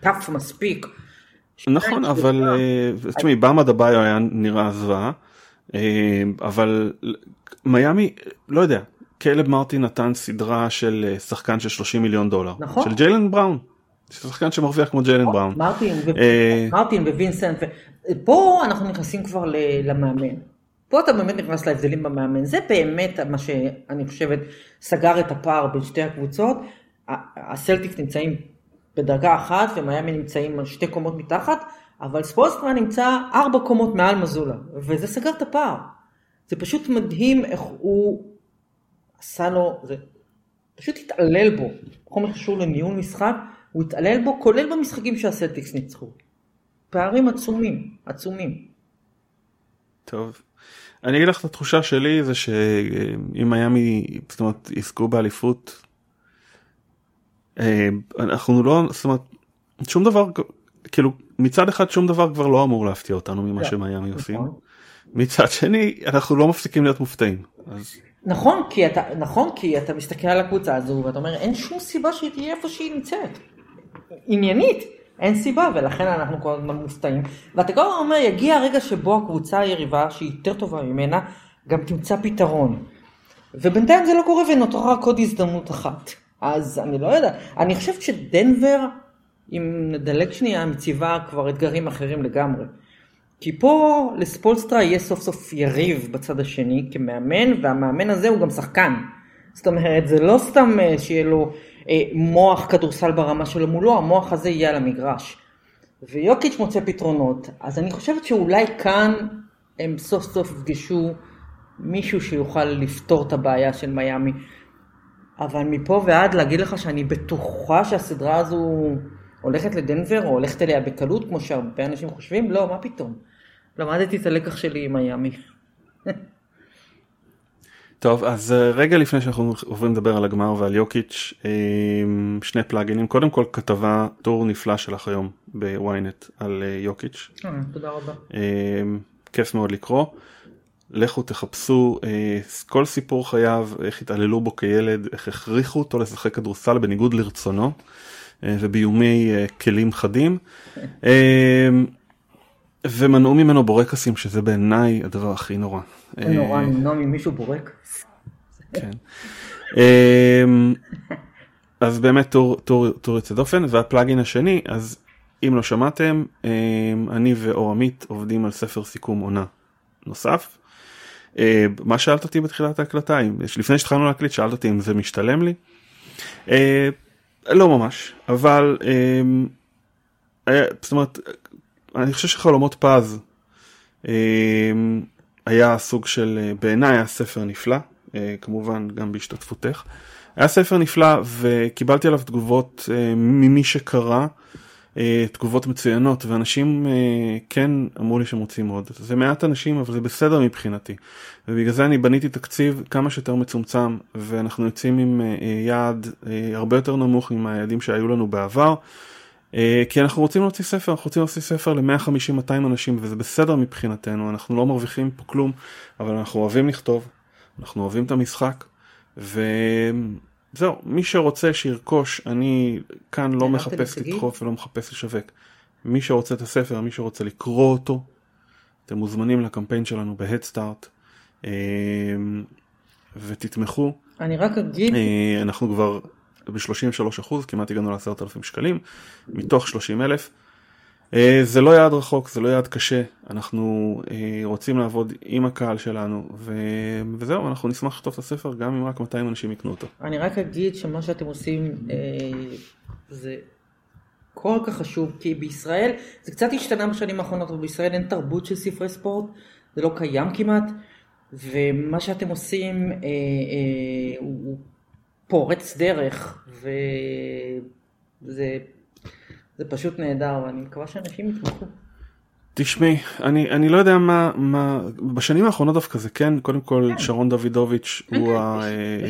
טאפ מספיק. נכון, אבל תשמעי, באמד הבאיו היה נראה זווה, אבל מיאמי, לא יודע, קלב מרטין נתן סדרה של שחקן של שלושים מיליון דולר, של ג'ילן בראון, שחקן שמרוויח כמו ג'ילן בראון. מרטין ווינסנט, פה אנחנו נכנסים כבר למאמן. פה אתה באמת נכנס להבדלים במאמן, זה באמת מה שאני חושבת סגר את הפער בין שתי הקבוצות, הסלטיק נמצאים בדרגה אחת ומיאמי נמצאים שתי קומות מתחת, אבל ספולסטרה נמצא ארבע קומות מעל מזולה, וזה סגר את הפער, זה פשוט מדהים איך הוא עשה לו, זה פשוט התעלל בו, חומר חשוב לניהול משחק, הוא התעלל בו כולל במשחקים שהסלטיקס ניצחו, פערים עצומים, עצומים. טוב. אני אגיד לך את התחושה שלי, זה שאם מיאמי, זאת אומרת, עסקו באליפות, אנחנו לא, זאת אומרת, שום דבר, כאילו, מצד אחד שום דבר כבר לא אמור להפתיע אותנו ממה שמיאמי עושים. מצד שני, אנחנו לא מפסיקים להיות מופתעים. נכון, כי אתה, נכון, כי אתה מסתכל על הקבוצה הזו, ואתה אומר, אין שום סיבה שהיא תהיה איפה שהיא נמצאת. עניינית. אין סיבה, ולכן אנחנו כל הזמן מופתעים. ואתה גם אומר, יגיע הרגע שבו הקבוצה היריבה, שהיא יותר טובה ממנה, גם תמצא פתרון. ובינתיים זה לא קורה, ונותרה רק עוד הזדמנות אחת. אז אני לא יודע. אני חושבת שדנבר, אם נדלק שנייה, מציבה כבר אתגרים אחרים לגמרי. כי פה לספולסטרה יהיה סוף סוף יריב בצד השני כמאמן, והמאמן הזה הוא גם שחקן. זאת אומרת, זה לא סתם שיהיה לו... מוח כדורסל ברמה שלו מולו, המוח הזה יהיה על המגרש. ויוקיץ' מוצא פתרונות, אז אני חושבת שאולי כאן הם סוף סוף פגשו מישהו שיוכל לפתור את הבעיה של מיאמי. אבל מפה ועד להגיד לך שאני בטוחה שהסדרה הזו הולכת לדנבר או הולכת אליה בקלות, כמו שהרבה אנשים חושבים, לא, מה פתאום? למדתי את הלקח שלי עם מיאמי. טוב, אז רגע לפני שאנחנו עוברים לדבר על הגמר ועל יוקיץ', שני פלאגינים, קודם כל כתבה טור נפלא שלך היום בוויינט על יוקיץ'. תודה רבה. כיף מאוד לקרוא. לכו תחפשו כל סיפור חייו, איך התעללו בו כילד, איך הכריחו אותו לשחק כדורסל בניגוד לרצונו, וביומי כלים חדים. ומנעו ממנו בורקסים, שזה בעיניי הדבר הכי נורא. זה נורא, נמנוע ממישהו בורקס. כן. אז באמת טור יוצא דופן, והפלאגין השני, אז אם לא שמעתם, אני ואורמית עובדים על ספר סיכום עונה נוסף. מה שאלת אותי בתחילת ההקלטה? לפני שתחלנו להקליט, שאלת אותי אם זה משתלם לי. לא ממש, אבל זאת אומרת, אני חושב שחלומות פז היה סוג של, בעיניי היה ספר נפלא, כמובן גם בהשתתפותך. היה ספר נפלא וקיבלתי עליו תגובות ממי שקרא, תגובות מצוינות, ואנשים כן אמרו לי שמוצאים עוד. זה מעט אנשים, אבל זה בסדר מבחינתי. ובגלל זה אני בניתי תקציב כמה שיותר מצומצם, ואנחנו יוצאים עם יעד הרבה יותר נמוך עם היעדים שהיו לנו בעבר, כי אנחנו רוצים להוציא ספר, אנחנו רוצים להוציא ספר ל-מאה וחמישים מאתיים אנשים, וזה בסדר מבחינתנו, אנחנו לא מרוויחים פה כלום, אבל אנחנו אוהבים לכתוב, אנחנו אוהבים את המשחק, ו... זהו, מי שרוצה שירכוש, אני כאן לא מחפש לדחוף ולא מחפש לשווק. מי שרוצה את הספר, מי שרוצה לקרוא אותו, אתם מוזמנים לקמפיין שלנו בהדסטארט, ותתמכו. אני רק אגיד. אנחנו כבר ב-שלושים ושלושה אחוז, כמעט הגענו ל-עשרת אלפים שקלים, מתוך שלושים אלף. זה לא יעד רחוק, זה לא יעד קשה, אנחנו רוצים לעבוד עם הקהל שלנו, וזהו, אנחנו נשמח לכתוב את הספר גם אם רק מאתיים אנשים יקנו אותו. אני רק אגיד שמה שאתם עושים זה כל כך חשוב, כי בישראל, זה קצת השתנה בשנים האחרונות, אבל בישראל אין תרבות של ספרי ספורט, זה לא קיים כמעט, ומה שאתם עושים הוא פורץ דרך, וזה... זה פשוט נהדר, ואני מקווה שאנשים יתמכו. תשמעי, אני, אני לא יודע מה, מה, בשנים האחרונות דווקא זה כן, קודם כל כן. שרון דוידוביץ' כן, הוא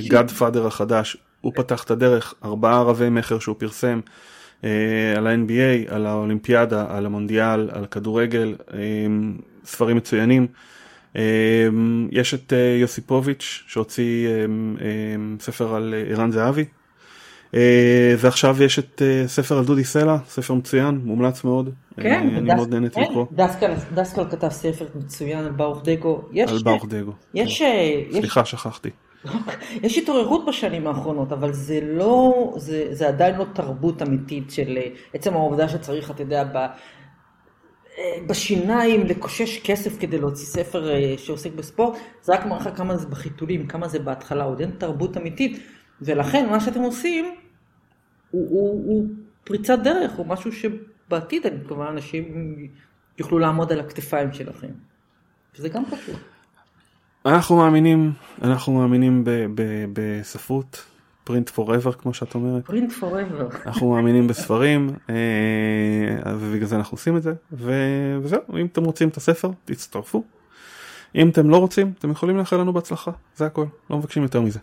הגאדפאדר החדש, הוא פתח את הדרך, ארבעה רבי מחר שהוא פרסם, אה, על ה-אן בי איי, על האולימפיאדה, על המונדיאל, על כדורגל, אה, ספרים מצוינים, אה, יש את אה, יוסיפוביץ' שהוציא אה, אה, ספר על אירן זהבי, ועכשיו יש את ספר על דודי סלע, ספר מצוין, מומלץ מאוד. כן, אני מאוד נהנית לקרוא. דסקל כתב ספר מצוין על ברוך דגו. על ברוך דגו. סליחה, שכחתי. יש התעוררות בשנים האחרונות, אבל זה לא, זה עדיין לא תרבות אמיתית של עצם העובדה שצריך, אתה יודע, בשיניים לקושש כסף כדי להוציא ספר שעוסק בספורט, זה רק מראה כמה זה בחיתולים, כמה זה בהתחלה, עוד אין תרבות אמיתית. ולכן מה שאתם עושים הוא, הוא, הוא פריצת דרך, הוא משהו שבעתיד אני מקווה אנשים יוכלו לעמוד על הכתפיים שלכם. וזה גם חשוב. אנחנו מאמינים, אנחנו מאמינים ב, ב, בספרות, print forever כמו שאת אומרת. print forever. אנחנו מאמינים בספרים, ובגלל זה אנחנו עושים את זה, וזהו, אם אתם רוצים את הספר, תצטרפו. אם אתם לא רוצים, אתם יכולים לאחל לנו בהצלחה, זה הכל, לא מבקשים יותר מזה.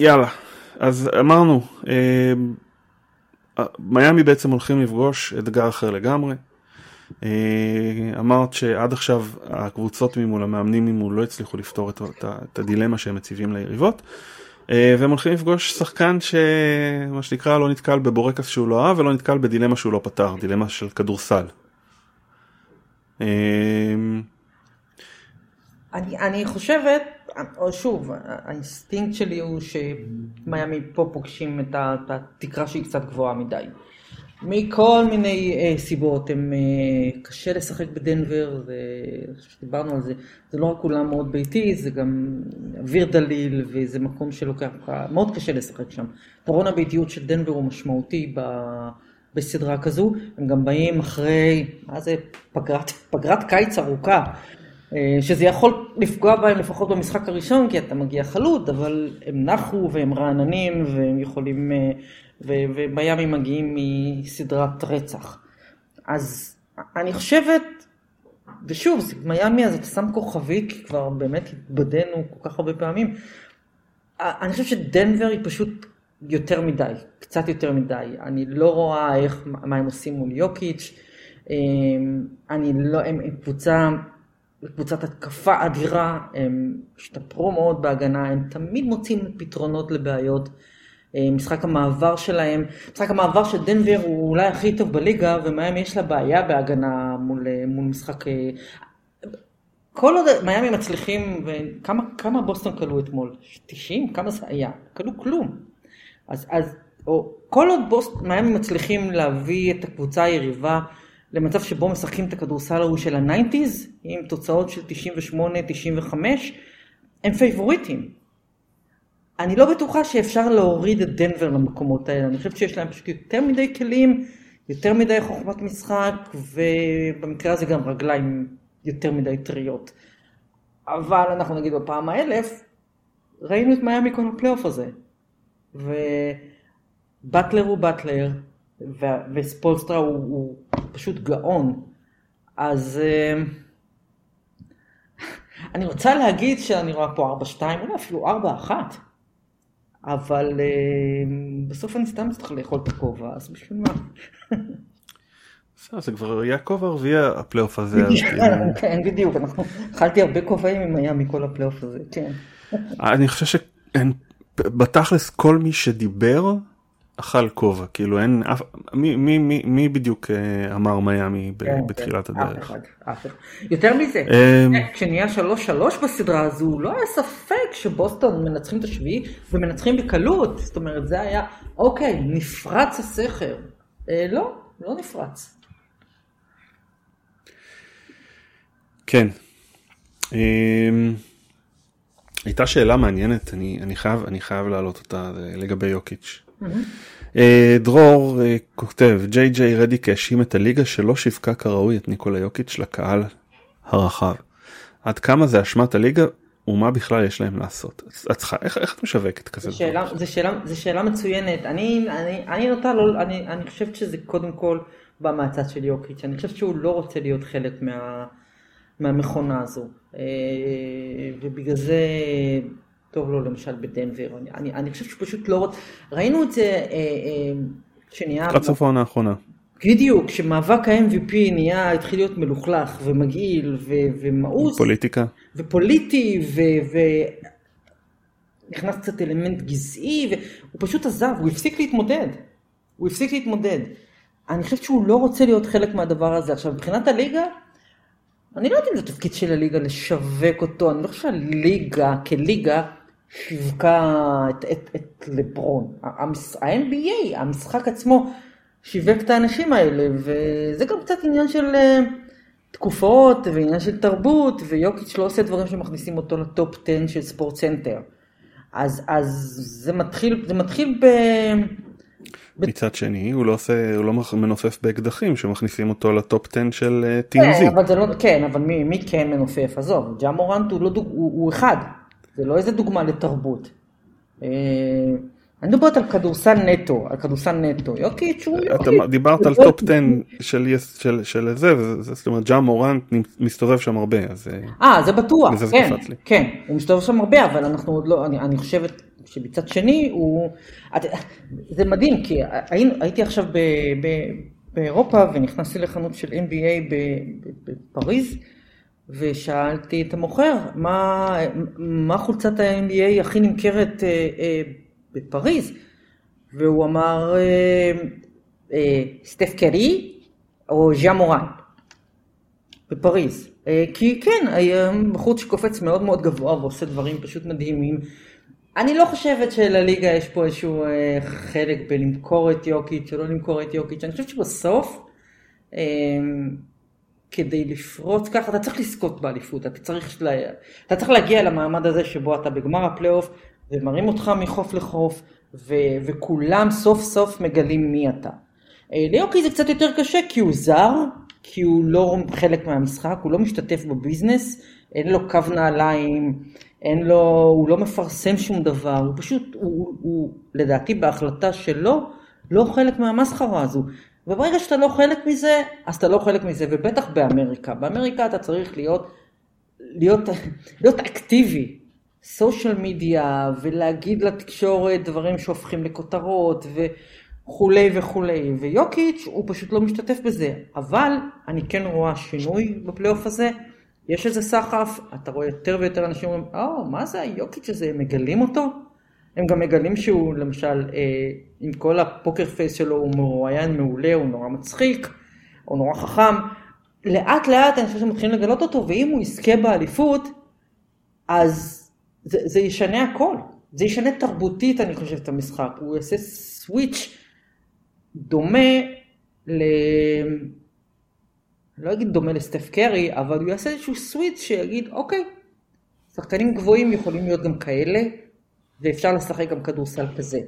יאללה, אז אמרנו, מיאמי בעצם הולכים לפגוש אתגר אחר לגמרי. אמרת שעד עכשיו הקבוצות ממול, המאמנים ממול, לא הצליחו לפתור את הדילמה שהם מציבים ליריבות, והם הולכים לפגוש שחקן שמה שנקרא לא נתקל בבורקס שהוא לא אהב ולא נתקל בדילמה שהוא לא פתר, דילמה של כדורסל. אני, אני חושבת, או שוב, האינסטינקט שלי הוא שמיאמי פה פוגשים את התקרה שהיא קצת גבוהה מדי. מכל מיני אה, סיבות, הם, אה, קשה לשחק בדנבר, זה, שדיברנו על זה, זה לא רק כולם מאוד ביתי, זה גם אוויר דליל וזה מקום שלוקח, מאוד קשה לשחק שם. תרון הביתיות של דנבר הוא משמעותי ב... בסדרה כזו, הם גם באים אחרי, מה זה, פגרת, פגרת קיץ ארוכה. שזה יכול לפגוע בהם לפחות במשחק הראשון, כי אתה מגיע חלוד, אבל הם נחו והם רעננים, והם יכולים, ומיאמי מגיעים מסדרת רצח. אז אני חושבת, ושוב, מיאמי הזה שם כוכבי, כי כבר באמת התבדנו כל כך הרבה פעמים, אני חושבת שדנבר היא פשוט יותר מדי, קצת יותר מדי. אני לא רואה איך, מה הם עושים מול יוקיץ', אני לא, הם קבוצה... קבוצת התקפה אדירה, הם השתפרו מאוד בהגנה, הם תמיד מוצאים פתרונות לבעיות. משחק המעבר שלהם, משחק המעבר של דנבר הוא אולי הכי טוב בליגה, ומיאמי יש לה בעיה בהגנה מול, מול משחק... כל עוד מיאמי מצליחים, וכמה, כמה בוסטון קלו אתמול? תשעים? כמה זה היה? קלו כלום. אז, אז או כל עוד בוסטון, מיאמי מצליחים להביא את הקבוצה היריבה למצב שבו משחקים את הכדורסל ההוא של ה-תשעים, עם תוצאות של תשעים ושמונה תשעים וחמש, הם פייבוריטים. אני לא בטוחה שאפשר להוריד את דנבר למקומות האלה, אני חושבת שיש להם פשוט יותר מדי כלים, יותר מדי חוכמת משחק, ובמקרה הזה גם רגליים יותר מדי טריות. אבל אנחנו נגיד בפעם האלף, ראינו את מיאמי כל הפלייאוף הזה. ובטלר הוא בטלר, וספולסטרה הוא, הוא פשוט גאון. אז אני רוצה להגיד שאני רואה פה ארבע שתיים, אולי אפילו ארבע אחת. אבל בסוף אני סתם צריך לאכול את הכובע, אז בשביל מה? זה כבר יעקב הרביעי הפלייאוף הזה. כן, בדיוק, אנחנו אכלתי הרבה כובעים עם היה מכל הפלייאוף הזה, כן. אני חושב שבתכלס כל מי שדיבר אכל כובע, כאילו אין, מי בדיוק אמר מיאמי בתחילת הדרך? אף אחד. יותר מזה, כשנהיה שלוש שלוש בסדרה הזו, לא היה ספק שבוסטון מנצחים את השביעי ומנצחים בקלות, זאת אומרת זה היה, אוקיי, נפרץ הסכר. לא, לא נפרץ. כן. הייתה שאלה מעניינת, אני חייב, אני חייב להעלות אותה לגבי יוקיץ'. דרור כותב, ג'יי ג'יי רדיק האשים את הליגה שלא שיווקה כראוי את ניקולה יוקיץ' לקהל הרחב. עד כמה זה אשמת הליגה ומה בכלל יש להם לעשות? איך את משווקת כזה? זו שאלה מצוינת. אני חושבת שזה קודם כל בא מהצד של יוקיץ'. אני חושבת שהוא לא רוצה להיות חלק מהמכונה הזו. ובגלל זה... טוב לו למשל בדנבר, אני, אני חושב שפשוט לא רוצה, ראינו את זה אה, אה, שנהיה... הצפון האחרונה. בדיוק, שמאבק ה-אם וי פי נהיה, התחיל להיות מלוכלך ומגעיל ו, ומאוס. ופוליטיקה. ופוליטי ו... ו... נכנס קצת אלמנט גזעי, והוא פשוט עזב, הוא הפסיק להתמודד. הוא הפסיק להתמודד. אני חושב שהוא לא רוצה להיות חלק מהדבר הזה. עכשיו, מבחינת הליגה, אני לא יודעת אם זה תפקיד של הליגה לשווק אותו, אני לא חושב שהליגה, כליגה, שיווקה את, את, את לברון. ה-אן בי איי, המשחק עצמו, שיווק את האנשים האלה, וזה גם קצת עניין של תקופות, ועניין של תרבות, ויוקיץ' לא עושה דברים שמכניסים אותו לטופ עשר של ספורט סנטר. אז, אז זה מתחיל, זה מתחיל ב... מצד שני, הוא לא עושה, הוא לא מנופף באקדחים שמכניסים אותו לטופ עשר של טי אם זי. כן, אבל מי כן מנופף? עזוב, ג'ה מורנט הוא אחד. זה לא איזה דוגמה לתרבות. אני מדברת על כדורסל נטו, על כדורסל נטו. יוקיץ' הוא... דיברת על טופ עשר של זה, זאת אומרת, ג'ה מורנט מסתובב שם הרבה. אה, זה בטוח. כן, הוא מסתובב שם הרבה, אבל אנחנו עוד לא, אני חושבת... שבצד שני הוא, זה מדהים, כי הייתי עכשיו ב... ב... באירופה ונכנסתי לחנות של אם בי איי בפריז, ושאלתי את המוכר, מה, מה חולצת ה-אם בי איי הכי נמכרת בפריז? והוא אמר, סטף קרי או ז'ה מורן בפריז. כי כן, היה בחוץ שקופץ מאוד מאוד גבוה ועושה דברים פשוט מדהימים, אני לא חושבת שלליגה יש פה איזשהו חלק בלמכור את יוקיץ' או לא למכור את יוקיץ'. אני חושבת שבסוף, כדי לפרוץ ככה, אתה צריך לזכות באליפות, אתה צריך, אתה צריך להגיע למעמד הזה שבו אתה בגמר הפלייאוף, ומרים אותך מחוף לחוף, ו- וכולם סוף סוף מגלים מי אתה. ליוקיץ' זה קצת יותר קשה, כי הוא זר, כי הוא לא חלק מהמשחק, הוא לא משתתף בביזנס, אין לו קו נעליים, אין לו, הוא לא מפרסם שום דבר, הוא פשוט, הוא, הוא, הוא לדעתי בהחלטה שלו, לא חלק מהמסחרה הזו. וברגע שאתה לא חלק מזה, אז אתה לא חלק מזה, ובטח באמריקה. באמריקה אתה צריך להיות, להיות, להיות אקטיבי, סושיאל מדיה, ולהגיד לתקשורת דברים שהופכים לכותרות, וכולי וכולי. ויוקיץ' הוא פשוט לא משתתף בזה, אבל אני כן רואה שינוי בפלייאוף הזה, יש איזה סחף, אתה רואה יותר ויותר אנשים אומרים, או, מה זה היוקיץ' הזה, הם מגלים אותו? הם גם מגלים שהוא, למשל, אה, עם כל הפוקר פייס שלו, הוא מרואיין מעולה, הוא נורא מצחיק, הוא נורא חכם. לאט לאט אני חושב שמתחילים לגלות אותו, ואם הוא יזכה באליפות, אז זה, זה ישנה הכל. זה ישנה תרבותית, אני חושב, את המשחק. הוא יעשה סוויץ' דומה ל... לא אגיד דומה לסטף קרי, אבל הוא יעשה איזשהו סוויץ' שיגיד, אוקיי, שחקנים גבוהים יכולים להיות גם כאלה, ואפשר לשחק גם כדורסל כזה.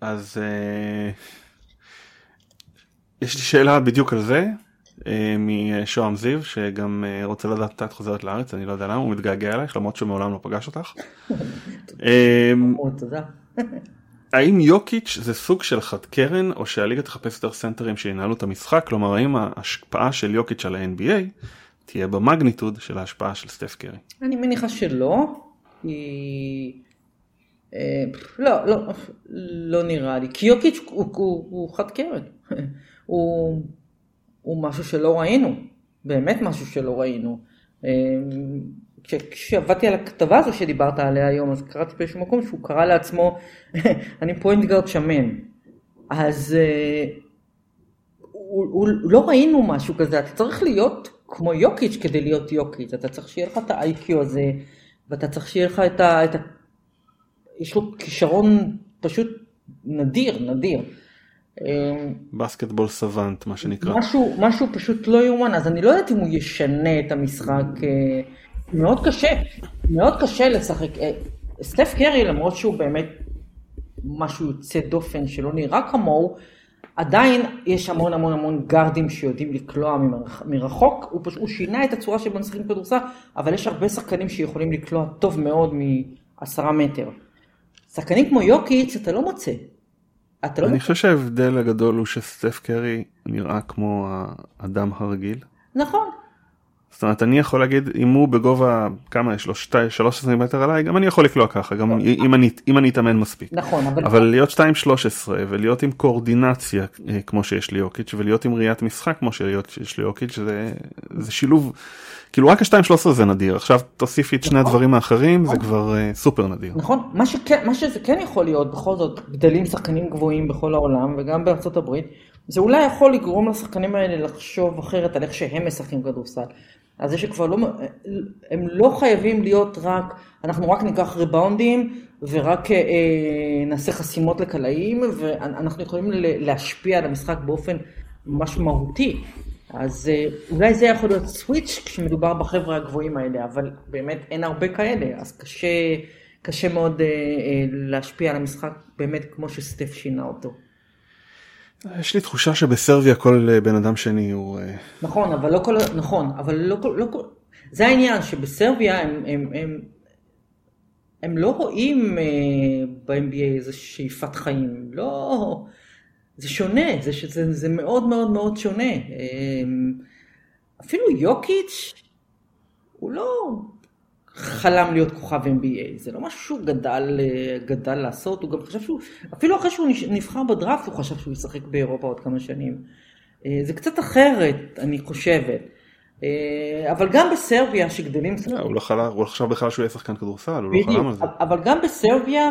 אז אה, יש לי שאלה בדיוק על זה, אה, משועם זיו, שגם אה, רוצה לדעת את חוזרת לארץ, אני לא יודע למה, הוא מתגעגע אלייך, למרות שמעולם לא פגש אותך. אה, תודה. האם יוקיץ' זה סוג של חד קרן, או שהליגה תחפש יותר סנטרים שינהלו את המשחק? כלומר, האם ההשפעה של יוקיץ' על ה-אן בי איי תהיה במגניטוד של ההשפעה של סטף קרי? אני מניחה שלא. היא... לא, לא, לא נראה לי. כי יוקיץ' הוא, הוא, הוא חד קרן. הוא, הוא משהו שלא ראינו. באמת משהו שלא ראינו. כשעבדתי על הכתבה הזו שדיברת עליה היום, אז קראתי באיזשהו מקום שהוא קרא לעצמו, אני פוינט גארד שמן. אז הוא, הוא, לא ראינו משהו כזה. אתה צריך להיות כמו יוקיץ' כדי להיות יוקיץ'. אתה צריך שיהיה לך את ה-איי קיו הזה, ואתה צריך שיהיה לך את ה... את ה... יש לו כישרון פשוט נדיר, נדיר. בסקטבול סוונט, מה שנקרא. משהו, משהו פשוט לא יומן, אז אני לא יודעת אם הוא ישנה את המשחק. מאוד קשה, מאוד קשה לשחק. סטף קרי, למרות שהוא באמת משהו יוצא דופן שלא נראה כמוהו, עדיין יש המון המון המון גארדים שיודעים לקלוע מרחוק, הוא פשוט שינה את הצורה שבו נשחקים כדורסל, אבל יש הרבה שחקנים שיכולים לקלוע טוב מאוד מעשרה מטר. שחקנים כמו יוקיץ' אתה לא מוצא. אתה לא אני חושב שההבדל הגדול הוא שסטף קרי נראה כמו האדם הרגיל. נכון. זאת אומרת, אני יכול להגיד, אם הוא בגובה, כמה יש לו, שלוש סנטימטר עליי, גם אני יכול לקלוע ככה, גם אם אני, אם אני אתאמן מספיק. נכון, אבל... אבל להיות שתיים שלוש עשרה, ולהיות עם קורדינציה, כמו שיש לי יוקיץ', ולהיות עם ראיית משחק, כמו שיש לי יוקיץ', זה, זה שילוב, כאילו רק השתיים שלוש עשרה זה נדיר, עכשיו תוסיפי את שני הדברים האחרים, זה כבר סופר נדיר. נכון, מה שכן, מה שזה כן יכול להיות, בכל זאת, גדלים שחקנים גבוהים בכל העולם, וגם בארצות הברית, זה אולי יכול לגרום לשחקנים האלה לחשוב אחרת על איך שהם משחקים כדורסל. אז זה שכבר לא, הם לא חייבים להיות רק, אנחנו רק ניקח ריבאונדים ורק אה, נעשה חסימות לקלעים, ואנחנו יכולים להשפיע על המשחק באופן משמעותי. אז אה, אולי זה יכול להיות סוויץ' כשמדובר בחבר'ה הגבוהים האלה, אבל באמת אין הרבה כאלה, אז קשה, קשה מאוד אה, אה, להשפיע על המשחק באמת כמו שסטף שינה אותו. יש לי תחושה שבסרביה כל בן אדם שני הוא... נכון, אבל לא כל... נכון, אבל לא כל... לא כל... זה העניין שבסרביה הם, הם, הם, הם לא רואים ב-אן בי איי איזו שאיפת חיים. לא, זה שונה, זה, זה, זה מאוד מאוד מאוד שונה. אפילו יוקיץ' הוא לא חלם להיות כוכב אן בי איי, זה לא משהו שהוא גדל, גדל לעשות, הוא גם חשב שהוא, אפילו אחרי שהוא נבחר בדראפט, הוא חשב שהוא ישחק באירופה עוד כמה שנים. זה קצת אחרת, אני חושבת. אבל גם בסרביה שגדלים... הוא לא חלם, הוא חשב בכלל שהוא יהיה שחקן כדורסל, הוא לא חלם על זה. אבל גם בסרביה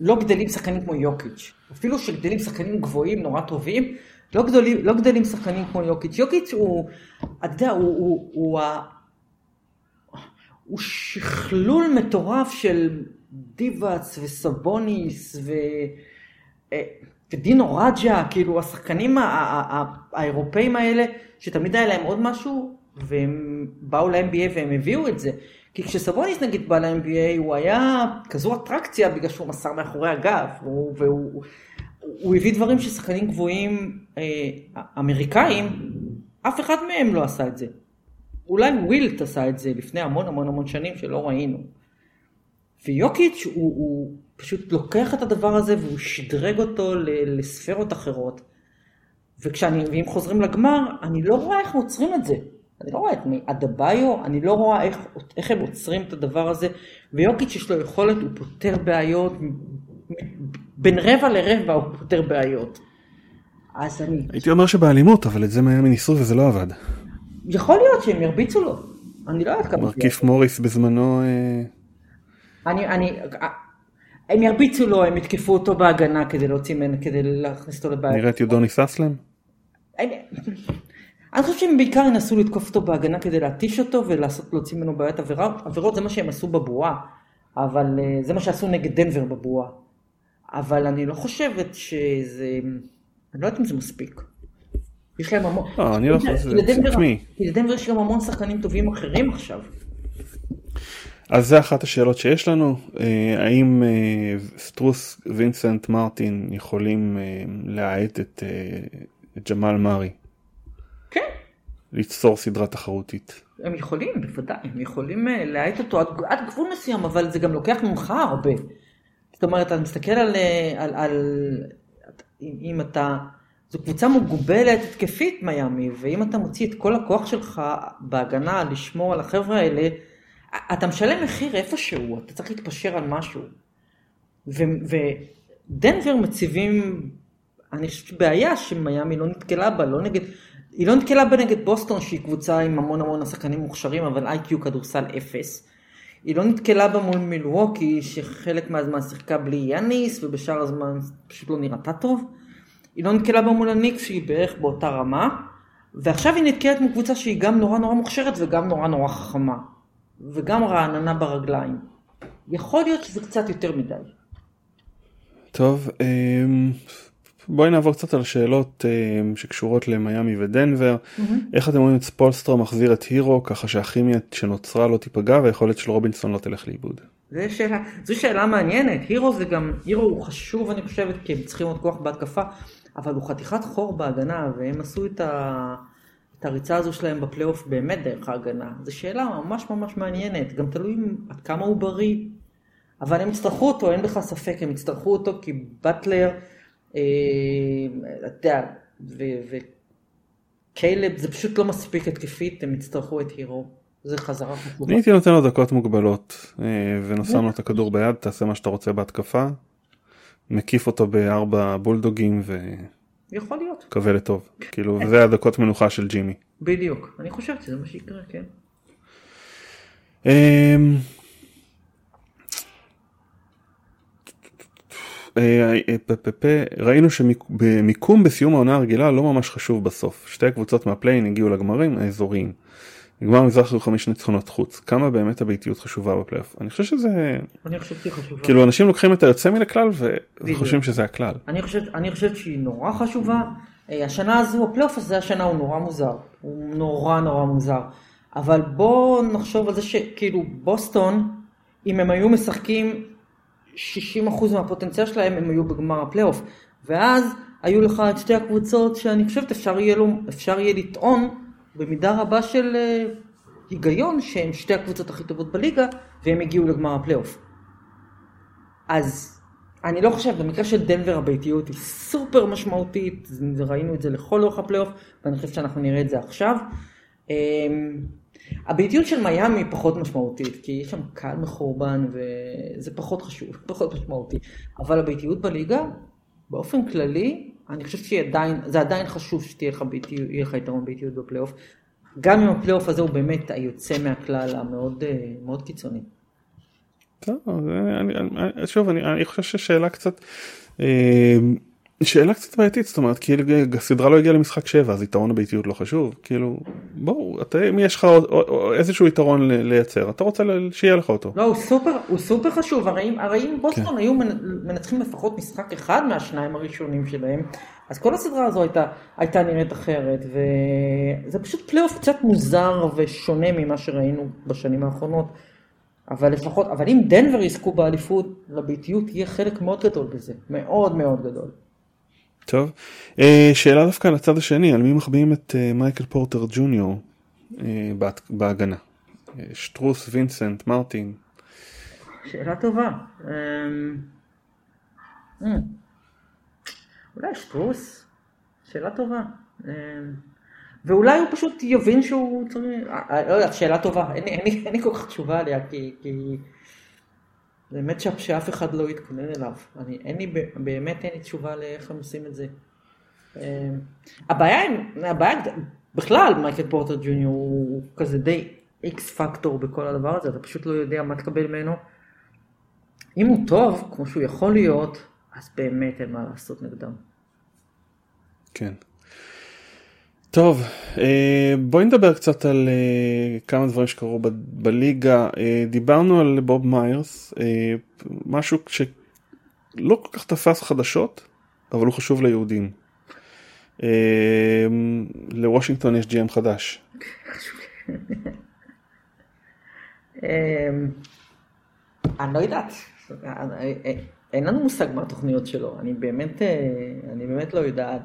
לא גדלים שחקנים כמו יוקיץ'. אפילו שגדלים שחקנים גבוהים, נורא טובים, לא גדלים, לא גדלים שחקנים כמו יוקיץ'. יוקיץ' הוא, אתה יודע, הוא ה... הוא שכלול מטורף של דיבץ וסבוניס ו... ודינו רג'ה, כאילו השחקנים האירופאים האלה, שתמיד היה להם עוד משהו, והם באו ל-אן בי איי והם הביאו את זה. כי כשסבוניס נגיד בא ל-אן בי איי, הוא היה כזו אטרקציה בגלל שהוא מסר מאחורי הגב, והוא, והוא, הוא הביא דברים ששחקנים גבוהים אמריקאים, אף אחד מהם לא עשה את זה. אולי ווילט עשה את זה לפני המון המון המון שנים שלא ראינו. ויוקיץ' הוא, הוא פשוט לוקח את הדבר הזה והוא שדרג אותו לספרות אחרות. וכשאני, ואם חוזרים לגמר, אני לא רואה איך עוצרים את זה. אני לא רואה את אדבאיו, אני לא רואה איך, איך הם עוצרים את הדבר הזה. ויוקיץ' יש לו יכולת, הוא פותר בעיות, בין רבע לרבע הוא פותר בעיות. אז אני... הייתי אומר שבאלימות, אבל את זה מהם ניסו וזה לא עבד. יכול להיות שהם ירביצו לו, אני לא יודעת כמה... מרכיף מוריס בזמנו... אני, אני... הם ירביצו לו, הם יתקפו אותו בהגנה כדי להוציא מן, כדי להכניס אותו לבית. נראית יודוני ססלם? אני... אני חושב שהם בעיקר ינסו לתקוף אותו בהגנה כדי להתיש אותו ולהוציא ממנו בעיית עבירות, עבירות זה מה שהם עשו בבועה. אבל זה מה שעשו נגד דנבר בבועה. אבל אני לא חושבת שזה, אני לא יודעת אם זה מספיק. יש להם המון, לא, אני לא חושבת, כי לדנבר יש גם המון שחקנים טובים אחרים עכשיו. אז זה אחת השאלות שיש לנו, האם סטרוס, וינסנט, מרטין יכולים להעט את ג'מל מארי? כן. ליצור סדרה תחרותית. הם יכולים, בוודאי, הם יכולים להעט אותו עד, עד גבול מסוים, אבל זה גם לוקח ממך הרבה. זאת אומרת, אתה מסתכל על, על, על אם אתה, זו קבוצה מוגבלת התקפית מיאמי, ואם אתה מוציא את כל הכוח שלך בהגנה לשמור על החבר'ה האלה, אתה משלם מחיר איפשהו, אתה צריך להתפשר על משהו. ודנבר מציבים, אני חושבת בעיה שמיאמי לא נתקלה בה, לא נגד, היא לא נתקלה בה נגד בוסטון, שהיא קבוצה עם המון המון השחקנים מוכשרים, אבל איי קיו כדורסל אפס. היא לא נתקלה בה מול מילווקי, שחלק מהזמן שיחקה בלי יאניס, ובשאר הזמן פשוט לא נראתה טוב. היא לא נתקלה בה מול הניקס, שהיא בערך באותה רמה. ועכשיו היא נתקלת מקבוצה שהיא גם נורא נורא מוכשרת, וגם נורא נורא חכמה. וגם רעננה ברגליים. יכול להיות שזה קצת יותר מדי. טוב, בואי נעבור קצת על שאלות שקשורות למיאמי ודנבר. Mm-hmm. איך אתם רואים את ספולסטרה מחזיר את הירו, ככה שהכימיה שנוצרה לא תיפגע, והיכולת של רובינסון לא תלך לאיבוד? זה שאלה, זו שאלה מעניינת. הירו זה גם, הירו הוא חשוב, אני חושבת, כי הם צריכים עוד כוח בהתקפה, אבל הוא חתיכת חור בהגנה, והם עשו את ה... הריצה הזו שלהם בפלייאוף באמת דרך ההגנה. זו שאלה ממש ממש מעניינת, גם תלוי עד כמה הוא בריא, אבל הם יצטרכו אותו, אין בכלל ספק, הם יצטרכו אותו כי באטלר, אתה יודע, וקיילב, זה פשוט לא מספיק התקפית, הם יצטרכו את הירו, זה חזרה חפובה. אני הייתי נותן לו דקות מוגבלות, ונושם לו את הכדור ביד, תעשה מה שאתה רוצה בהתקפה, מקיף אותו בארבע בולדוגים ו... יכול להיות. קווה לטוב. כאילו, זה הדקות מנוחה של ג'ימי. בדיוק. אני חושבת שזה מה שיקרה, כן. ראינו שמיקום בסיום העונה הרגילה לא ממש חשוב בסוף. שתי הקבוצות מהפליין הגיעו לגמרים האזוריים. גמר מזרח היו חמש ניצחונות חוץ. כמה באמת הביתיות חשובה בפלייאוף? אני חושב שזה... אני חושבתי חשובה. כאילו אנשים לוקחים את היוצא מן הכלל וחושבים שזה הכלל. אני חושבת, אני חושבת שהיא נורא חשובה. השנה הזו, הפלייאוף הזה השנה הוא נורא מוזר. הוא נורא נורא מוזר. אבל בואו נחשוב על זה שכאילו בוסטון, אם הם היו משחקים שישים אחוז מהפוטנציאל שלהם, הם היו בגמר הפלייאוף. ואז היו לך את שתי הקבוצות שאני חושבת אפשר יהיה, לו, אפשר יהיה לטעון במידה רבה של היגיון שהם שתי הקבוצות הכי טובות בליגה, והם הגיעו לגמר הפלייאוף. אז אני לא חושב, במקרה של דנבר הביתיות היא סופר משמעותית, ראינו את זה לכל אורך הפלייאוף, ואני חושב שאנחנו נראה את זה עכשיו. הביתיות של מיאמי היא פחות משמעותית, כי יש שם קהל מחורבן, וזה פחות חשוב, פחות משמעותי. אבל הביתיות בליגה, באופן כללי, אני חושב שזה עדיין חשוב שתהיה לך יתרון ביתיות בפלייאוף, גם אם הפלייאוף הזה הוא באמת היוצא מהכלל המאוד קיצוני. טוב, שוב, אני חושב ששאלה קצת, שאלה קצת בעייתית, זאת אומרת, כי הסדרה לא הגיעה למשחק שבע, אז יתרון הביתיות לא חשוב, כאילו, בואו, אם יש לך איזשהו יתרון לייצר, אתה רוצה שיהיה לך אותו. לא, הוא סופר חשוב, הרי אם בוסטון היו מנצחים לפחות משחק אחד מהשניים הראשונים שלהם, אז כל הסדרה הזו הייתה נראית אחרת, וזה פשוט פלייאוף קצת מוזר ושונה ממה שראינו בשנים האחרונות, אבל לפחות, אבל אם דנבר יזכו באליפות, לביתיות יהיה חלק מאוד גדול בזה, מאוד מאוד גדול. טוב, שאלה דווקא על הצד השני, על מי מחביאים את מייקל פורטר ג'וניור בהגנה? שטרוס, וינסנט, מרטין? שאלה טובה. אולי שטרוס? שאלה טובה. ואולי הוא פשוט יבין שהוא צריך... לא יודע, שאלה טובה. אין לי כל כך תשובה עליה, כי... באמת שאף אחד לא יתכונן אליו. אני, אין לי, באמת אין לי תשובה לאיך הם עושים את זה. הבעיה, הבעיה, בכלל, מייקל פורטר ג'וניור הוא כזה די איקס פקטור בכל הדבר הזה, אתה פשוט לא יודע מה תקבל ממנו. אם הוא טוב, כמו שהוא יכול להיות, אז באמת אין מה לעשות נגדם. כן. טוב, בואי נדבר קצת על כמה דברים שקרו בליגה. דיברנו על בוב מאיירס, משהו שלא כל כך תפס חדשות, אבל הוא חשוב ליהודים. לוושינגטון יש ג'י אם חדש. אני לא יודעת, אין לנו מושג מה התוכניות שלו, אני באמת, אני באמת לא יודעת,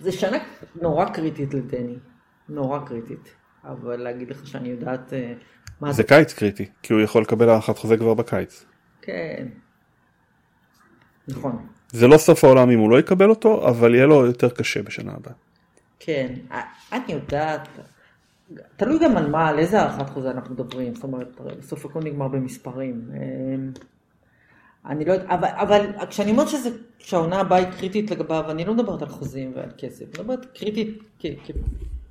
זה שנה נורא קריטית לדני, נורא קריטית, אבל להגיד לך שאני יודעת מה... זה קיץ קריטי, כי הוא יכול לקבל הארכת חוזה כבר בקיץ. כן, נכון. זה לא סוף העולם אם הוא לא יקבל אותו, אבל יהיה לו יותר קשה בשנה הבאה. כן, אני יודעת, תלוי גם על מה, על איזה הארכת חוזה אנחנו מדברים, זאת אומרת, בסוף הכל נגמר במספרים. אני לא יודעת, אבל, אבל כשאני אומרת שזה, כשהעונה הבאה היא קריטית לגביו, אני לא מדברת על חוזים ועל כסף, אני מדברת קריטית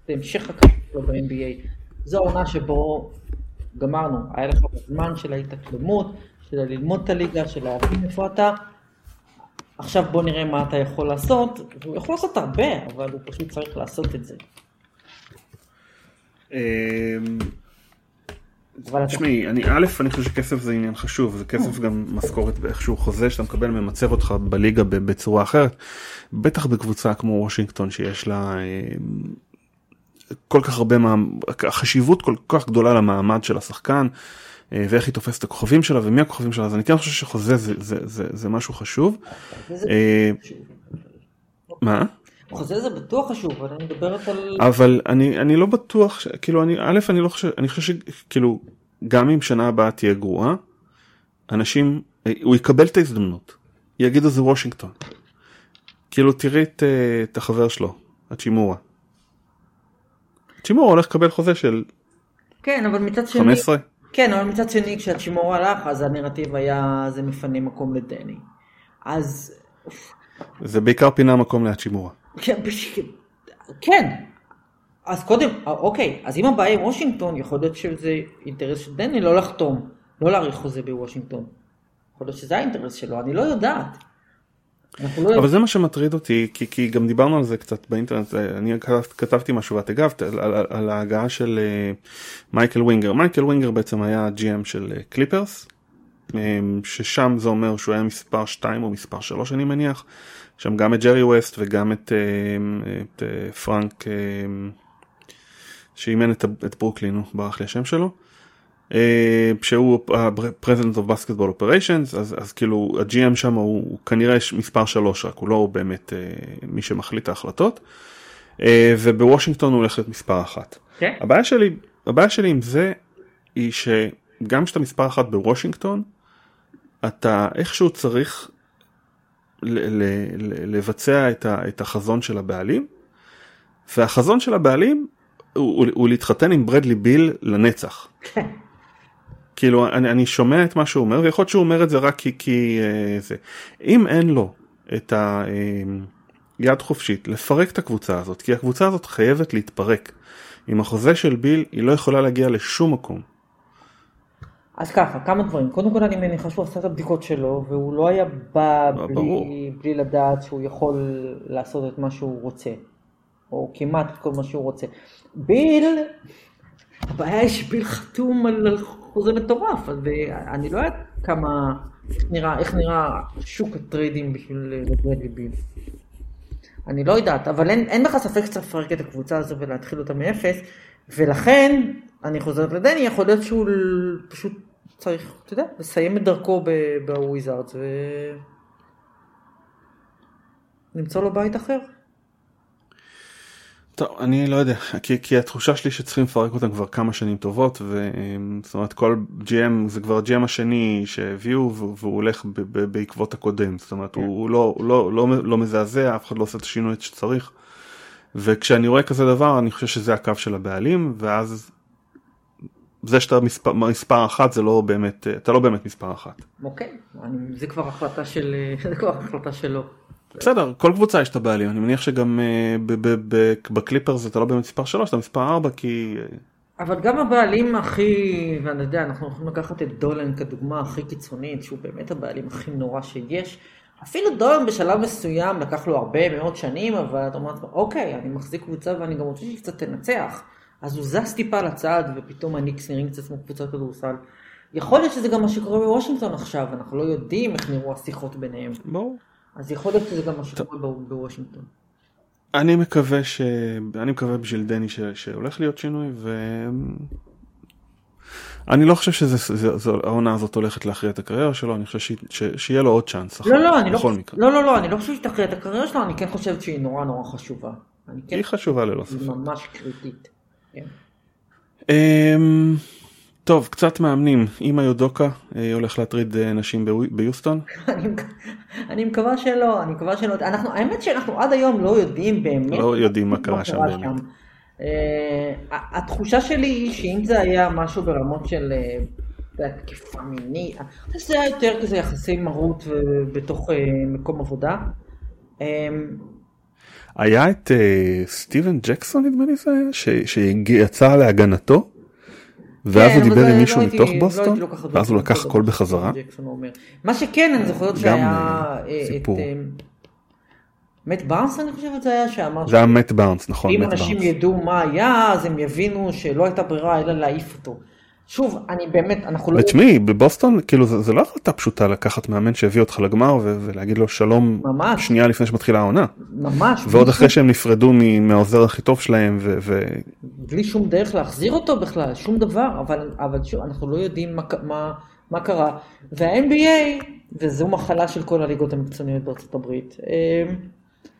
כהמשך הקריירה ב-אן בי איי. זו העונה שבו גמרנו, היה לך בזמן של ההתאקלמות, של ללמוד את הליגה, של להבין איפה אתה. עכשיו בוא נראה מה אתה יכול לעשות, הוא יכול לעשות הרבה, אבל הוא פשוט צריך לעשות את זה. תשמעי, אני א', אני חושב שכסף זה עניין חשוב, זה כסף גם משכורת באיכשהו חוזה שאתה מקבל ממצב אותך בליגה בצורה אחרת, בטח בקבוצה כמו וושינגטון שיש לה כל כך הרבה, החשיבות כל כך גדולה למעמד של השחקן, ואיך היא תופסת את הכוכבים שלה ומי הכוכבים שלה, אז אני כן חושב שחוזה זה משהו חשוב. מה? חוזה זה בטוח חשוב, אבל אני מדברת על... אבל אני, אני לא בטוח, כאילו, אני, א', אני לא חושב, אני חושב שכאילו, גם אם שנה הבאה תהיה גרועה, אנשים, הוא יקבל את ההזדמנות, יגידו זה וושינגטון. כאילו, תראי את, את החבר שלו, הצ'ימורה. הצ'ימורה הולך לקבל חוזה של... כן, אבל מצד שני... חמש עשרה. כן, אבל מצד שני, כשהצ'ימורה הלך, אז הנרטיב היה, זה מפנה מקום לדני. אז... זה בעיקר פינה מקום להצ'ימורה. כן, אז קודם, אוקיי, אז אם הבעיה עם וושינגטון, יכול להיות שזה אינטרס של דני לא לחתום, לא להאריך חוזה בוושינגטון. יכול להיות שזה האינטרס שלו, אני לא יודעת. אבל זה מה שמטריד אותי, כי גם דיברנו על זה קצת באינטרנט, אני כתבתי משהו ואת הגבת על ההגעה של מייקל ווינגר. מייקל ווינגר בעצם היה ג'י אם של קליפרס, ששם זה אומר שהוא היה מספר שתיים או מספר שלוש אני מניח, שם גם את ג'רי ווסט וגם את, את פרנק שאימן את, את ברוקלין, הוא ברח לי השם שלו, שהוא ה-President of Basketball Operations, אז, אז כאילו הג'י אם שם הוא, הוא כנראה מספר שלוש, רק הוא לא הוא באמת מי שמחליט ההחלטות, ובוושינגטון הוא הולך להיות מספר אחת. Okay. הבעיה שלי, הבעיה שלי עם זה היא שגם כשאתה מספר אחת בוושינגטון, אתה איכשהו צריך... לבצע את החזון של הבעלים, והחזון של הבעלים הוא להתחתן עם ברדלי ביל לנצח. כאילו אני שומע את מה שהוא אומר, ויכול להיות שהוא אומר את זה רק כי זה. אם אין לו את היד חופשית לפרק את הקבוצה הזאת, כי הקבוצה הזאת חייבת להתפרק. עם החוזה של ביל היא לא יכולה להגיע לשום מקום. אז ככה, כמה דברים. קודם כל אני מניחה שהוא עשה את הבדיקות שלו, והוא לא היה בא בלי, בלי לדעת שהוא יכול לעשות את מה שהוא רוצה, או כמעט את כל מה שהוא רוצה. ביל, הבעיה היא שביל חתום על חוזה מטורף, ואני לא יודעת כמה, נראה, איך נראה שוק הטריידים בשביל לדעת לביל. אני לא יודעת, אבל אין, אין לך ספק שצריך לפרק את הקבוצה הזו ולהתחיל אותה מאפס, ולכן אני חוזרת לדני, יכול להיות שהוא פשוט צריך, אתה יודע, לסיים את דרכו בוויזארדס ונמצא לו בית אחר. טוב, אני לא יודע, כי, כי התחושה שלי שצריכים לפרק אותם כבר כמה שנים טובות, וזאת אומרת, כל ג'י אם, זה כבר הג'י אם השני שהביאו, והוא הולך ב, ב, בעקבות הקודם, זאת אומרת, yeah. הוא, הוא, לא, הוא לא, לא, לא, לא מזעזע, אף אחד לא עושה את השינוי שצריך, וכשאני רואה כזה דבר, אני חושב שזה הקו של הבעלים, ואז זה שאתה מספר, מספר אחת, זה לא באמת, אתה לא באמת מספר אחת. אוקיי, אני, זה כבר החלטה של, זה כבר החלטה שלו. בסדר, כל קבוצה יש את הבעלים, אני מניח שגם ב- ב- ב- בקליפר זה אתה לא באמת מספר שלוש, אתה מספר ארבע, כי... אבל גם הבעלים הכי, ואני יודע, אנחנו יכולים לקחת את דולן כדוגמה הכי קיצונית, שהוא באמת הבעלים הכי נורא שיש, אפילו דורם בשלב מסוים לקח לו הרבה מאוד שנים, אבל אתה אומר, אוקיי, אני מחזיק קבוצה ואני גם רוצה שקצת תנצח. אז הוא זז טיפה לצד, ופתאום הניקס נראים קצת כמו קבוצת כדורסל. יכול להיות שזה גם מה שקורה בוושינגטון עכשיו, אנחנו לא יודעים איך נראו השיחות ביניהם. ברור. אז יכול להיות שזה גם מה שקורה בוושינגטון. אני מקווה ש... אני מקווה בשביל דני ש... שהולך להיות שינוי, ו... אני לא חושב שהעונה הזאת הולכת להכריע את הקריירה שלו, אני חושב שיהיה לו עוד צ'אנס. לא, לא, אני לא חושב שתכריע את הקריירה שלו, אני כן חושבת שהיא נורא נורא חשובה. היא חשובה ללא ספק. היא ממש קריטית. טוב, קצת מאמנים. אימא יודוקה הולך להטריד נשים ביוסטון? אני מקווה שלא, אני מקווה שלא. האמת שאנחנו עד היום לא יודעים באמת. לא יודעים מה קרה שם באמת. התחושה שלי היא שאם זה היה משהו ברמות של תקיפה מינית, אז זה היה יותר כזה יחסי מרות בתוך מקום עבודה. היה את סטיבן ג'קסון, נדמה לי, שיצא להגנתו, ואז הוא דיבר עם מישהו מתוך בוסטון, ואז הוא לקח הכל בחזרה. מה שכן, אני זוכרת שהיה את... מט באונס, אני חושבת, זה היה שאמר... זה היה מט באונס, נכון, מט באונס. אם אנשים ידעו מה היה, אז הם יבינו שלא הייתה ברירה, אלא להעיף אותו. שוב, אני באמת, אנחנו לא... ותשמעי, בבוסטון, כאילו, זה לא החלטה פשוטה לקחת מאמן שהביא אותך לגמר, ולהגיד לו שלום שנייה לפני שמתחילה העונה. ממש. ועוד אחרי שהם נפרדו מהעוזר הכי טוב שלהם, ו... בלי שום דרך להחזיר אותו בכלל, שום דבר, אבל שוב, אנחנו לא יודעים מה קרה. וה-אן בי איי, וזו מחלה של כל הליגות המקצועניות בארצות הברית.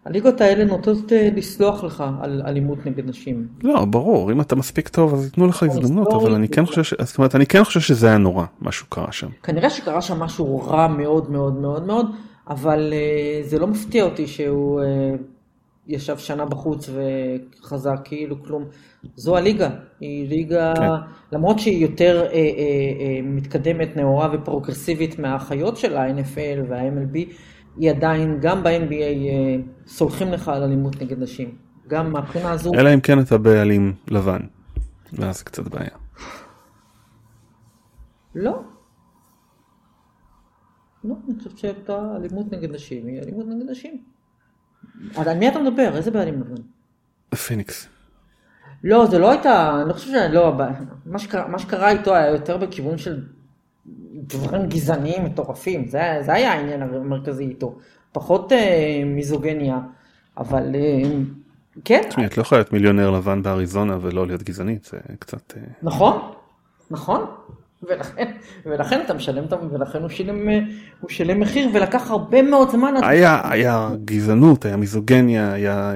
הליגות האלה נוטות לסלוח לך על אלימות נגד נשים. לא, ברור, אם אתה מספיק טוב, אז יתנו לך הזדמנות, אבל אני כן חושב, זאת אומרת, אני כן חושב שזה היה נורא, משהו קרה שם. כנראה שקרה שם משהו רע מאוד מאוד מאוד מאוד, אבל זה לא מפתיע אותי שהוא ישב שנה בחוץ וחזר כאילו כלום. זו הליגה, היא ליגה, למרות שהיא יותר מתקדמת, נאורה ופרוגרסיבית מהחיות של ה-אן אף אל וה-אם אל בי, היא עדיין, גם ב-אן בי איי סולחים לך על אלימות נגד נשים. גם מהבחינה הזו... אלא אם כן אתה בעלים לבן. ואז קצת בעיה. לא. לא, אני חושב שאתה אלימות נגד נשים. היא אלימות נגד נשים. אז על מי אתה מדבר? איזה בעלים לבן? הפיניקס. לא, זה לא הייתה... אני לא חושב שאני לא... מה שקרה, מה שקרה איתו היה יותר בכיוון של... דברים גזעניים מטורפים, זה, זה היה העניין המרכזי איתו. פחות אה, מיזוגניה, אבל אה, כן. תשמעי, את לא יכולה להיות מיליונר לבן באריזונה ולא להיות גזענית, זה קצת... אה... נכון, נכון. ולכן, ולכן אתה משלם, ולכן הוא שילם, הוא שילם מחיר ולקח הרבה מאוד זמן. היה, היה גזענות, היה מיזוגניה, היה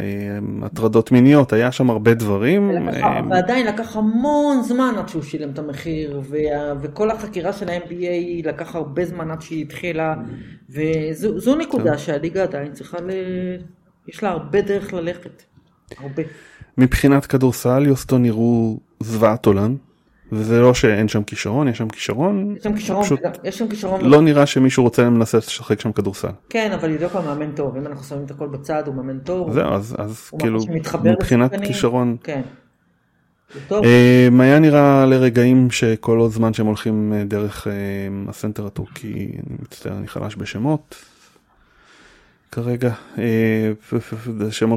הטרדות מיניות, היה שם הרבה דברים. ולקח, הם... ועדיין לקח המון זמן עד שהוא שילם את המחיר, וה, וכל החקירה של ה-אן בי איי לקח הרבה זמן עד שהיא התחילה, וזו זו נקודה שהליגה עדיין צריכה ל... יש לה הרבה דרך ללכת. הרבה. מבחינת כדורסל, יוסטון נראו זוועת עולם. וזה לא שאין שם כישרון, יש שם כישרון. יש שם כישרון, יש שם כישרון. לא נראה שמישהו רוצה מנסה לשחק שם כדורסל. כן, אבל יודוקה מאמן טוב, אם אנחנו שמים את הכל בצד, הוא מאמן טוב. זהו, אז כאילו, מבחינת כישרון. כן. מה היה נראה לרגעים שכל עוד זמן שהם הולכים דרך הסנטר הטורקי, אני מצטער, אני חלש בשמות. כרגע,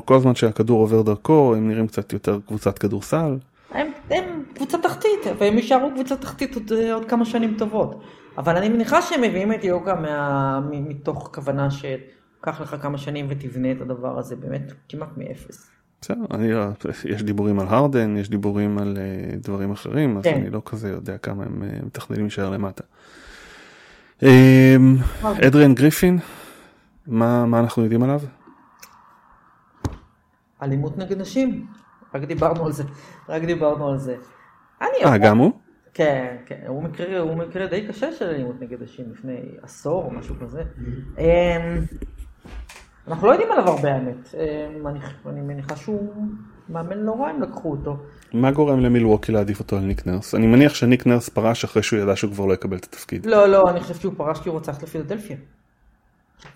כל הזמן שהכדור עובר דרכו, הם נראים קצת יותר קבוצת כדורסל. הם, הם קבוצה תחתית, והם יישארו קבוצה תחתית עוד, עוד כמה שנים טובות. אבל אני מניחה שהם מביאים את יוגה מה, מתוך כוונה שקח לך כמה שנים ותבנה את הדבר הזה, באמת כמעט מאפס. בסדר, יש דיבורים על הרדן, יש דיבורים על uh, דברים אחרים, אז כן. אני לא כזה יודע כמה הם uh, מתכננים להישאר למטה. Um, אדריאן גריפין, מה, מה אנחנו יודעים עליו? אלימות נגד נשים. רק דיברנו על זה, רק דיברנו על זה. אה, גם הוא? כן, כן, הוא מקרה, הוא מקרה די קשה של אלימות נגד נשים לפני עשור או משהו כזה. אנחנו לא יודעים עליו הרבה האמת, אני מניחה שהוא מאמן לא רע, הם לקחו אותו. מה גורם למילווקי להעדיף אותו על ניק נרס? אני מניח שניק נרס פרש אחרי שהוא ידע שהוא כבר לא יקבל את התפקיד. לא, לא, אני חושב שהוא פרש כי הוא רוצה ללכת לפילדלפיה.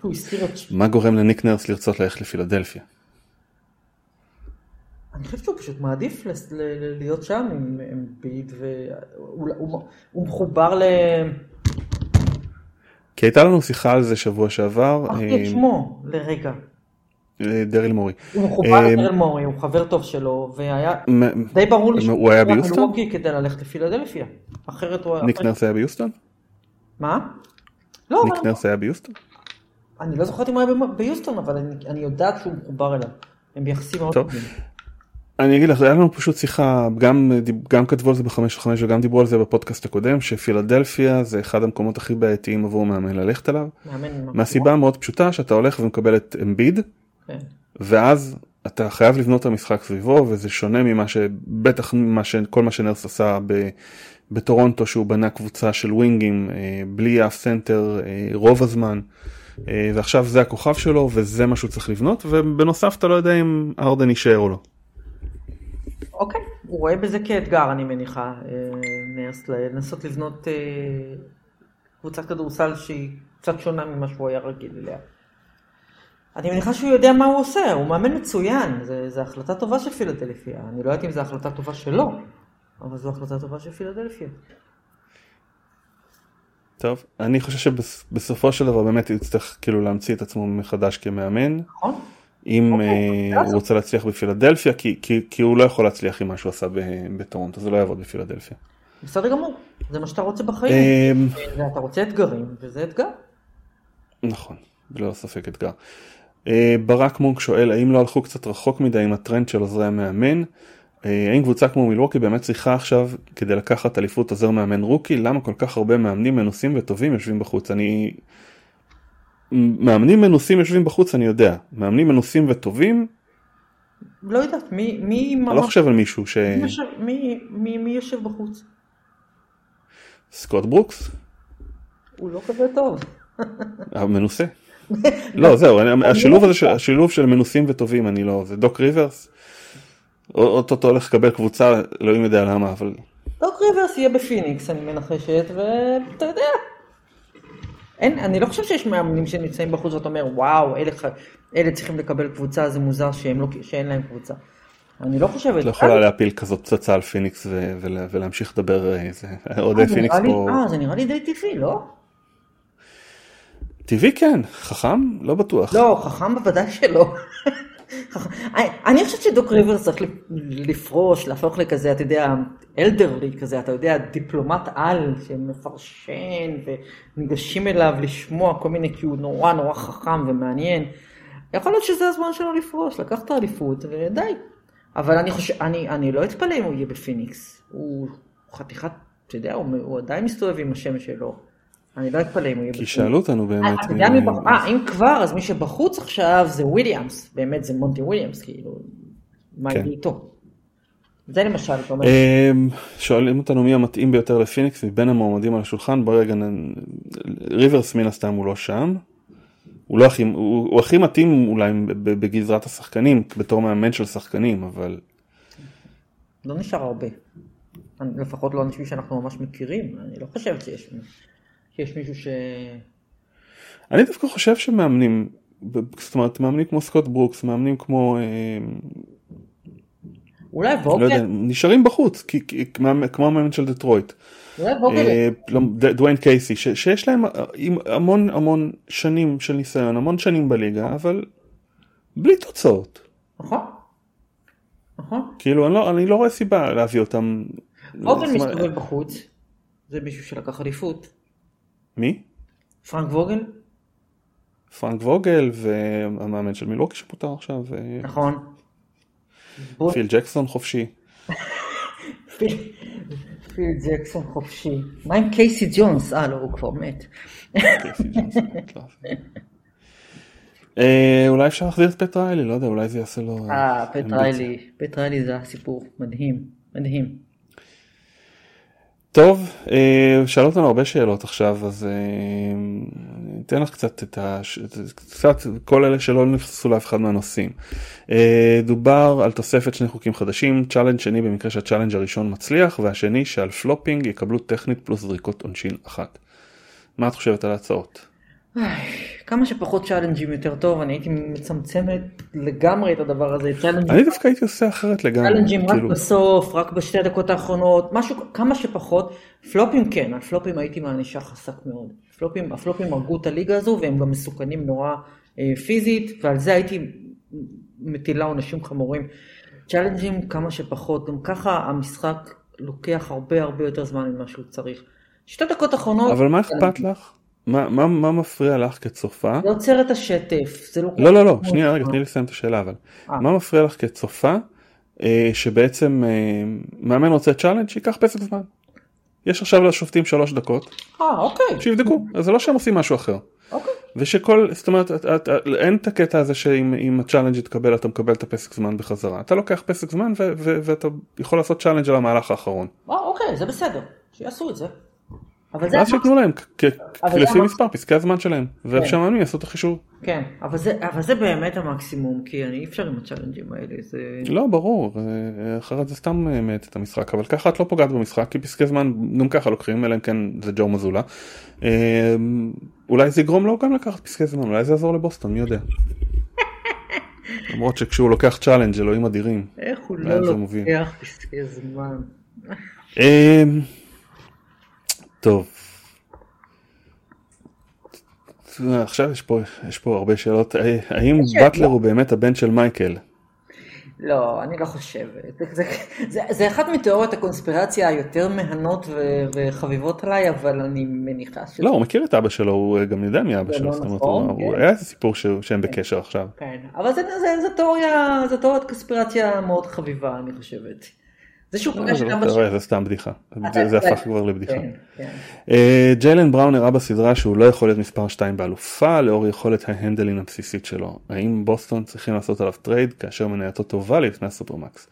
הוא הסתיר את... מה גורם לניק נרס לרצות ללכת לפילדלפיה? אני חושב שהוא פשוט מעדיף להיות שם עם אמביד, והוא מחובר ל... כי הייתה לנו שיחה על זה שבוע שעבר. אחי, שמו, לרגע. דריל מורי. הוא מחובר לדריל מורי, הוא חבר טוב שלו, והיה די ברור לי שהוא היה מילווקי כדי ללכת לפילדלפיה. אחרת הוא... ניק נרס היה ביוסטון? מה? לא, ניק נרס היה ביוסטון? אני לא זוכרת אם הוא היה ביוסטון, אבל אני יודעת שהוא מחובר אליו. הם ביחסים מאוד טובים. אני אגיד לך, היה לנו פשוט שיחה, גם, גם כתבו על זה בחמש של חמש וגם דיברו על זה בפודקאסט הקודם, שפילדלפיה זה אחד המקומות הכי בעייתיים עבור מאמן ללכת עליו. מהסיבה מאוד פשוטה שאתה הולך ומקבל את אמביד, ואז אתה חייב לבנות את המשחק סביבו, וזה שונה ממה שבטח, כל מה שנרס עשה בטורונטו, שהוא בנה קבוצה של ווינגים, בלי אף סנטר רוב הזמן. ועכשיו זה הכוכב שלו, וזה מה שהוא צריך לבנות, ובנוסף אתה לא יודע אם הרדן יישאר או לא. אוקיי, הוא רואה בזה כאתגר, אני מניחה, נרס, לנסות לבנות קבוצת כדורסל שהיא קצת שונה ממה שהוא היה רגיל אליה. אני מניחה שהוא יודע מה הוא עושה, הוא מאמן מצוין, זו החלטה טובה של פילדלפיה, אני לא יודעת אם זו החלטה טובה שלו, אבל זו החלטה טובה של פילדלפיה. טוב, אני חושב שבסופו של דבר באמת יצטרך כאילו להמציא את עצמו מחדש כמאמן. נכון. אם הוא רוצה להצליח בפילדלפיה, כי הוא לא יכול להצליח עם מה שהוא עשה בטורונטו, זה לא יעבוד בפילדלפיה. בסדר גמור, זה מה שאתה רוצה בחיים, אתה רוצה אתגרים, וזה אתגר. נכון, לא ספק אתגר. ברק מונק שואל, האם לא הלכו קצת רחוק מדי עם הטרנד של עוזרי המאמן? האם קבוצה כמו מילווקי באמת צריכה עכשיו, כדי לקחת אליפות עוזר מאמן רוקי, למה כל כך הרבה מאמנים מנוסים וטובים יושבים בחוץ? אני... מאמנים מנוסים יושבים בחוץ, אני יודע. מאמנים מנוסים וטובים? לא יודעת, מי... מי אני לא חושב על מישהו ש... מי, מי, מי יושב בחוץ? סקוט ברוקס? הוא לא כזה טוב. המנוסה? לא, זהו, השילוב הזה, השילוב של מנוסים וטובים, אני לא... זה דוק ריברס. אותו אותו הולך לקבל קבוצה, לא יודע למה, אבל... דוק ריברס יהיה בפיניקס, אני מנחשת, ואתה יודע... אין, אני לא חושב שיש מאמנים שנמצאים בחוץ ואתה אומר, וואו, אלה, אלה צריכים לקבל קבוצה, זה מוזר שהם לא, שאין להם קבוצה. אני לא חושבת... לא יכולה להפיל כזאת פצצה על פיניקס ו- ו- ולהמשיך לדבר איזה... עוד פיניקס פה... אה, זה נראה לי די טבעי, לא? טבעי כן, חכם? לא בטוח. לא, חכם בוודאי שלא. אני חושבת שדוק ריברס צריך לפרוש, להפוך לכזה, אתה יודע, אלדרלי כזה, אתה יודע, דיפלומט על שמפרשן וניגשים אליו לשמוע כל מיני, כי הוא נורא נורא חכם ומעניין. יכול להיות שזה הזמן שלו לפרוש, לקח את העליפות ודי. אבל אני חושב, אני, אני לא אתפלא אם הוא יהיה בפיניקס. הוא חתיכת, אתה יודע, הוא עדיין מסתובב עם השם שלו. אני לא אתפלא אם הוא יהיה בפיניקס. כי שאלו אותנו באמת. אם כבר, אז מי שבחוץ עכשיו זה וויליאמס. באמת זה מונטי וויליאמס, כאילו, מה יהיה איתו? זה למשל, אתה אומר. שואלים אותנו מי המתאים ביותר לפיניקס, מבין המועמדים על השולחן, ברגע, ריברס מן הסתם הוא לא שם, הוא, לא הכי, הוא, הוא הכי מתאים אולי בגזרת השחקנים, בתור מאמן של שחקנים, אבל... לא נשאר הרבה. אני, לפחות לא נשמע שאנחנו ממש מכירים, אני לא חושבת שיש, שיש מישהו ש... אני דווקא חושב שמאמנים, זאת אומרת, מאמנים כמו סקוט ברוקס, מאמנים כמו... אולי ווקר? לא יודע, נשארים בחוץ, כמו המאמן של דטרויט. אולי ווקר? דוויין קייסי, שיש להם המון המון שנים של ניסיון, המון שנים בליגה, אבל בלי תוצאות. נכון. נכון. כאילו, אני לא רואה סיבה להביא אותם... ווקר מסתובב בחוץ, זה מישהו שלקח עדיפות. מי? פרנק ווגל? פרנק ווגל והמאמן של מילווקי שפותר עכשיו. נכון. פיל ג'קסון חופשי. פיל ג'קסון חופשי. מה עם קייסי ג'ונס? אה, לא, הוא כבר מת. קייסי ג'ונס, מת לא. אולי אפשר להחזיר את פט ריילי, לא יודע, אולי זה יעשה לו... אה, פט ריילי. פט ריילי זה הסיפור מדהים, מדהים. טוב, שאלו אותנו הרבה שאלות עכשיו, אז ניתן לך קצת את ה... קצת כל אלה שלא נפסו לאף אחד מהנושאים. דובר על תוספת שני חוקים חדשים, צ'לנג' שני במקרה שהצ'לנג' הראשון מצליח, והשני שעל פלופינג יקבלו טכנית פלוס זריקות עונשין אחת. מה את חושבת על ההצעות? כמה שפחות צ'אלנג'ים יותר טוב, אני הייתי מצמצמת לגמרי את הדבר הזה. אני דווקא הייתי עושה אחרת לגמרי. צ'אלנג'ים רק בסוף, רק בשתי הדקות האחרונות, משהו, כמה שפחות. פלופים כן, הפלופים הייתי מהנישה חסק מאוד. הפלופים, הפלופים הרגו את הליגה הזו, והם גם מסוכנים נורא אה, פיזית, ועל זה הייתי מטילה עונשים חמורים. צ'אלנג'ים כמה שפחות, גם ככה המשחק לוקח הרבה הרבה יותר זמן ממה שהוא צריך. שתי דקות אחרונות... אבל מה אכפת לך? מה, מה, מה מפריע לך כצופה? זה עוצר את השטף. זה לא, לא, לא, לא. שנייה, רגע, תני לסיים את השאלה, אבל. אה. מה מפריע לך כצופה, אה, שבעצם אה, מאמן רוצה צ'אלנג' שיקח פסק זמן? יש עכשיו לשופטים שלוש דקות. אה, אוקיי. שיבדקו. אז זה לא שהם עושים משהו אחר. אוקיי. ושכל, זאת אומרת, את, את, את, אין את הקטע הזה שאם הצ'אלנג' יתקבל, אתה מקבל את הפסק זמן בחזרה. אתה לוקח פסק זמן ו- ו- ואתה יכול לעשות צ'אלנג' על המהלך האחרון. אה, אוקיי, זה בסדר. שיעשו את זה. ואז שתנו להם, לפי מספר פסקי הזמן שלהם, ועכשיו אני אעשו את החישור. כן, אבל זה באמת המקסימום, כי אני אי אפשר עם הצ'אלנג'ים האלה. לא, ברור, אחרת זה סתם מעט את המשחק, אבל ככה את לא פוגעת במשחק, כי פסקי זמן גם ככה לוקחים, אלא אם כן זה ג'ו מזולה. אולי זה יגרום לו גם לקחת פסקי זמן, אולי זה יעזור לבוסטון, מי יודע. למרות שכשהוא לוקח צ'אלנג' אלוהים אדירים. איך הוא לא לוקח פסקי זמן? טוב, עכשיו יש פה, יש פה הרבה שאלות, האם באטלר הוא באמת הבן של מייקל? לא, אני לא חושבת, זה, זה, זה אחת מתיאוריות הקונספירציה היותר מהנות ו, וחביבות עליי, אבל אני מניחה שזה... לא, הוא מכיר את אבא שלו, הוא גם יודע מי אבא שלו, זאת אומרת, הוא היה איזה סיפור שהם בקשר עכשיו. כן, אבל זה, זה, זה תיאוריה, זה תיאוריות קונספירציה מאוד חביבה, אני חושבת. זה שהוא פגש גם בשביל. זה סתם בדיחה, זה הפך כבר לבדיחה. ג'ילן בראון הראה בסדרה שהוא לא יכול להיות מספר שתיים באלופה, לאור יכולת ההנדלין הבסיסית שלו. האם בוסטון צריכים לעשות עליו טרייד, כאשר מנייתו טובה לפני הסופרמקס?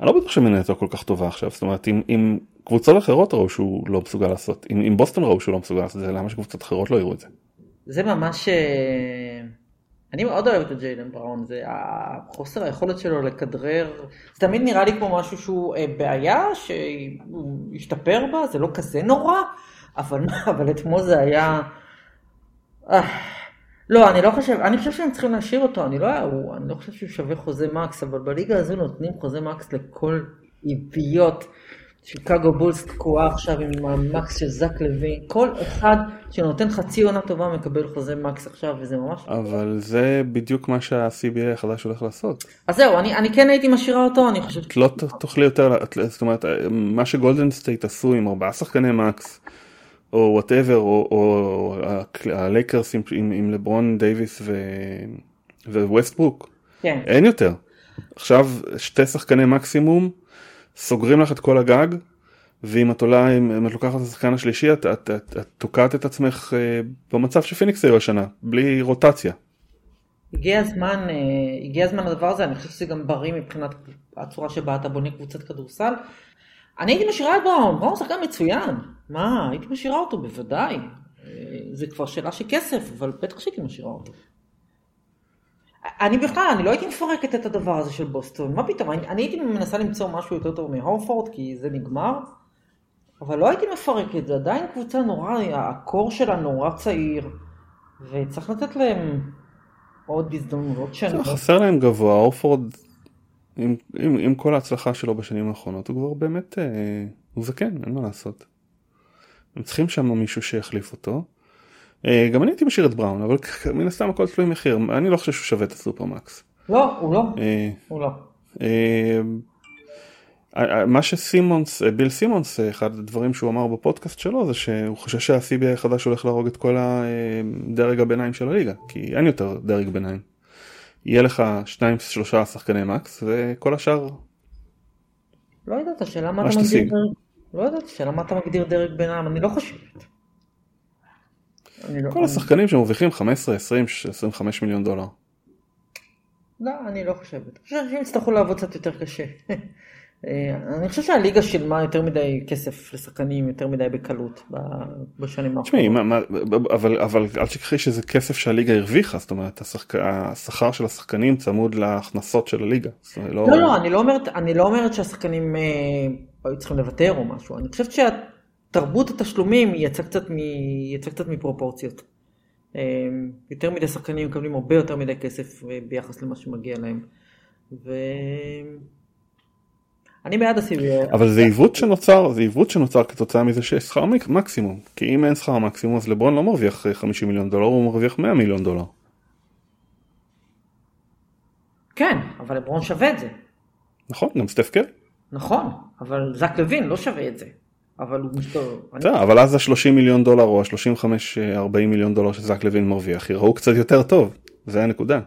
אני לא בטוח שמנייתו כל כך טובה עכשיו, זאת אומרת, אם קבוצות אחרות ראו שהוא לא מסוגל לעשות, אם בוסטון ראו שהוא לא מסוגל לעשות, זה למה שקבוצות אחרות לא יראו את זה. זה ממש... אני מאוד אוהבת את ג'יילן בראון, זה החוסר היכולת שלו לכדרר, זה תמיד נראה לי כמו משהו שהוא בעיה, שהוא השתפר בה, זה לא כזה נורא, אבל, אבל אתמול זה היה, לא, אני לא חושב, אני חושב שהם צריכים להשאיר אותו, אני לא, אני לא חושב שהוא שווה חוזה מקס, אבל בליגה הזו נותנים חוזה מקס לכל אידיוט, שיקגו בולס תקועה עכשיו עם המקס של זק לוי, כל אחד שנותן חצי עונה טובה מקבל חוזה מקס עכשיו, וזה ממש... אבל זה בדיוק מה שה-סי בי איי החדש הולך לעשות. אז זהו, אני, אני כן הייתי משאירה אותו, אני חושבת... את לא תוכלי יותר, זאת אומרת, מה שגולדן סטייט עשו עם ארבעה שחקני מקס, או whatever, או, או הלייקרס עם, עם, עם לברון דייביס וווסטברוק, כן. אין יותר. עכשיו, שתי שחקני מקסימום, סוגרים לך את כל הגג, ואם את עולה, אם את לוקחת את השחקן השלישי, את, את, את, את תוקעת את עצמך במצב שפיניקס היו השנה, בלי רוטציה. הגיע הזמן, הגיע הזמן לדבר הזה, אני חושב שזה גם בריא מבחינת הצורה שבה אתה בונה קבוצת כדורסל. אני הייתי משאירה את בראון, בראון שחקן מצוין. מה, הייתי משאירה אותו, בוודאי. זה כבר שאלה של כסף, אבל בטח שהייתי משאירה אותו. אני בכלל, אני לא הייתי מפרקת את הדבר הזה של בוסטון, מה פתאום, אני, אני הייתי מנסה למצוא משהו יותר טוב מהורפורד, כי זה נגמר, אבל לא הייתי מפרקת, זה עדיין קבוצה נורא, הקור שלה נורא צעיר, וצריך לתת להם עוד הזדמנות שנה. חסר להם גבוה, הורפורד, עם, עם, עם כל ההצלחה שלו בשנים האחרונות, הוא כבר באמת, אה, הוא זקן, אין מה לעשות. הם צריכים שם מישהו שיחליף אותו, גם אני הייתי משאיר את בראון, אבל מן הסתם הכל תלוי מחיר, אני לא חושב שהוא שווה את הסופרמקס. לא, הוא לא, הוא לא. מה שסימונס, ביל סימונס, אחד הדברים שהוא אמר בפודקאסט שלו, זה שהוא חושב שה-סי בי איי החדש הולך להרוג את כל הדרג הביניים של הליגה, כי אין יותר דרג ביניים. יהיה לך שניים, שלושה שחקני מקס, וכל השאר... לא יודעת, השאלה מה אתה מגדיר דרג... לא יודעת, השאלה מה אתה מגדיר דרג ביניים, אני לא חושבת. כל השחקנים שמרוויחים חמש עשרה, עשרים, עשרים וחמישה מיליון דולר. לא, אני לא חושבת. אני חושבת שהם יצטרכו לעבוד קצת יותר קשה. אני חושבת שהליגה שילמה יותר מדי כסף לשחקנים, יותר מדי בקלות בשנים האחרונות. אבל אל תשכחי שזה כסף שהליגה הרוויחה, זאת אומרת, השכר של השחקנים צמוד להכנסות של הליגה. לא, לא, אני לא אומרת שהשחקנים היו צריכים לוותר או משהו. אני חושבת שה... תרבות התשלומים יצא קצת, מ... יצא קצת מפרופורציות. יותר מדי שחקנים מקבלים הרבה יותר מדי כסף ביחס למה שמגיע להם. ו... אני בעד הסיבי. אבל זה עיוות שנוצר, זה עיוות שנוצר כתוצאה מזה שיש שכר מקסימום. כי אם אין שכר מקסימום, אז לברון לא מרוויח חמישים מיליון דולר, הוא מרוויח מאה מיליון דולר. כן, אבל לברון שווה את זה. נכון, גם סטף קר. נכון, אבל זק לוין לא שווה את זה. אבל הוא משתור... אבל אז ה-שלושים מיליון דולר או ה-שלושים וחמש עד ארבעים מיליון דולר שזק לוין מרוויח, יראו קצת יותר טוב. זה הנקודה.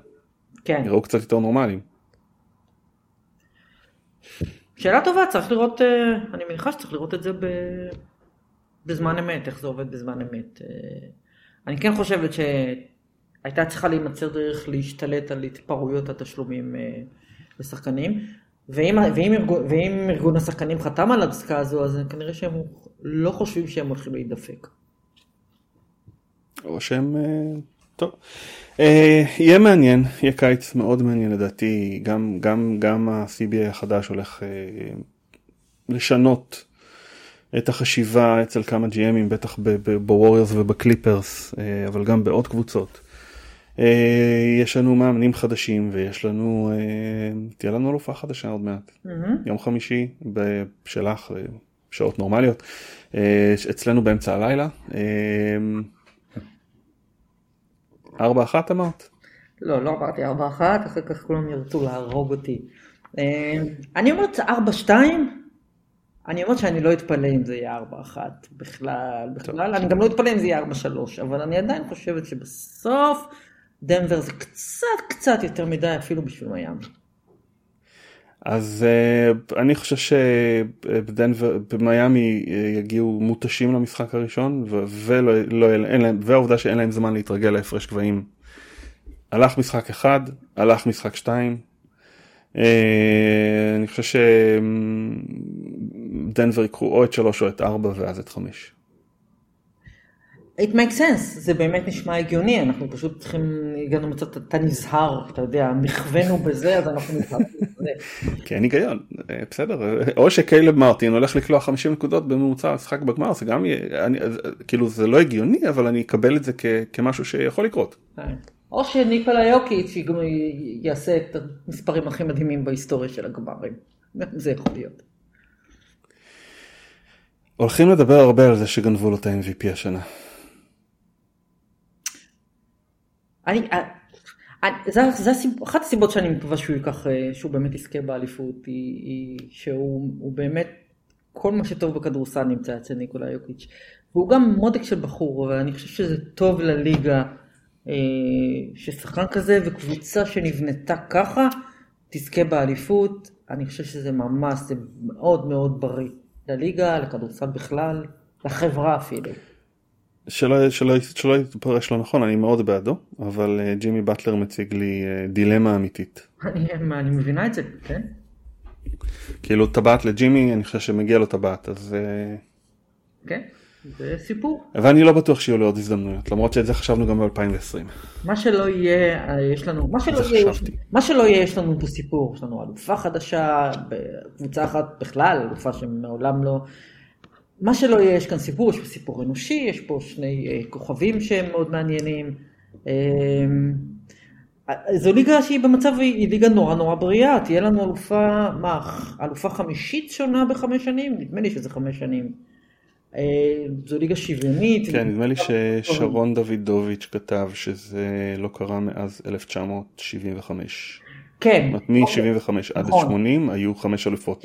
כן. יראו קצת יותר נורמליים. שאלה טובה, צריך לראות, אני מניחה שצריך לראות את זה בזמן אמת, איך זה עובד בזמן אמת. אני כן חושבת שהייתה צריכה להימצא דרך להשתלט על התפרויות התשלומים לשחקנים, ואם, ואם, ארגון, ואם ארגון השחקנים חתם על הפסקה הזו, אז כנראה שהם לא חושבים שהם הולכים להידפק. או שהם... טוב, יהיה מעניין, יהיה קיץ מאוד מעניין לדעתי, גם, גם, גם ה-סי בי איי החדש הולך לשנות את החשיבה אצל כמה ג'י-אמים, בטח ב-Warriors וב-Clippers, אבל גם בעוד קבוצות. יש לנו מאמנים חדשים ויש לנו, תהיה לנו אלופה חדשה עוד מעט, יום חמישי בשלח, שעות נורמליות, אצלנו באמצע הלילה. ארבע אחת אמרת? לא, לא אמרתי ארבע אחת, אחר כך כולם ירצו להרוג אותי. אני אומרת ארבע שתיים, אני אומרת שאני לא אתפלא אם זה יהיה ארבע אחת בכלל, בכלל, אני גם לא אתפלא אם זה יהיה ארבע שלוש, אבל אני עדיין חושבת שבסוף דנבר זה קצת קצת יותר מדי אפילו בשביל מיאמי. אז אני חושב שבדנבר, במיאמי יגיעו מותשים למשחק הראשון, והעובדה שאין להם זמן להתרגל להפרש גבהים. הלך משחק אחד, הלך משחק שתיים. אני חושב שבדנבר יקרו או את שלוש או את ארבע ואז את חמש. It makes sense, זה באמת נשמע הגיוני, אנחנו פשוט צריכים, הגענו מצב, אתה נזהר, אתה יודע, מכוונו בזה, אז אנחנו נזהר בזה. כן, היגיון, בסדר, או שקיילב מרטין הולך לקלוע חמישים נקודות בממוצע לשחק בגמר, זה גם, כאילו זה לא הגיוני, אבל אני אקבל את זה כמשהו שיכול לקרות. או שניקולה יוקיץ' יעשה את המספרים הכי מדהימים בהיסטוריה של הגמרים, זה יכול להיות. הולכים לדבר הרבה על זה שגנבו לו את ה-אם וי פי השנה. אני, אני, זה, זה הסיבות, אחת הסיבות שאני מקווה שהוא ייקח, שהוא באמת יזכה באליפות, היא, היא שהוא הוא באמת, כל מה שטוב בכדורסל נמצא אצל ניקולה יוקיץ', והוא גם מודק של בחור, אבל אני חושב שזה טוב לליגה, ששחקן כזה וקבוצה שנבנתה ככה, תזכה באליפות, אני חושב שזה ממש, זה מאוד מאוד בריא. לליגה, לכדורסל בכלל, לחברה אפילו. שלא, שלא, שלא יתפרש לא נכון, אני מאוד בעדו, אבל uh, ג'ימי באטלר מציג לי uh, דילמה אמיתית. אני, אני מבינה את זה, כן? כאילו טבעת לג'ימי, אני חושב שמגיע לו טבעת, אז... Uh... כן, זה סיפור. ואני לא בטוח שיהיו לו עוד הזדמנויות, למרות שאת זה חשבנו גם ב-אלפיים ועשרים. מה שלא יהיה, יש לנו... מה שלא יהיה, מה שלא יהיה, יש לנו פה סיפור, יש לנו אלופה חדשה, קבוצה אחת בכלל, אלופה שמעולם לא... מה שלא יהיה, יש כאן סיפור, יש פה סיפור אנושי, יש פה שני כוכבים שהם מאוד מעניינים. זו ליגה שהיא במצב, היא ליגה נורא נורא בריאה, תהיה לנו אלופה, מה, אלופה חמישית שונה בחמש שנים? נדמה לי שזה חמש שנים. זו ליגה שוויונית. כן, נדמה לי ששרון דוידוביץ' כתב שזה לא קרה מאז אלף תשע מאות שבעים וחמש. כן. מ-שבעים וחמש עד שמונים היו חמש אלופות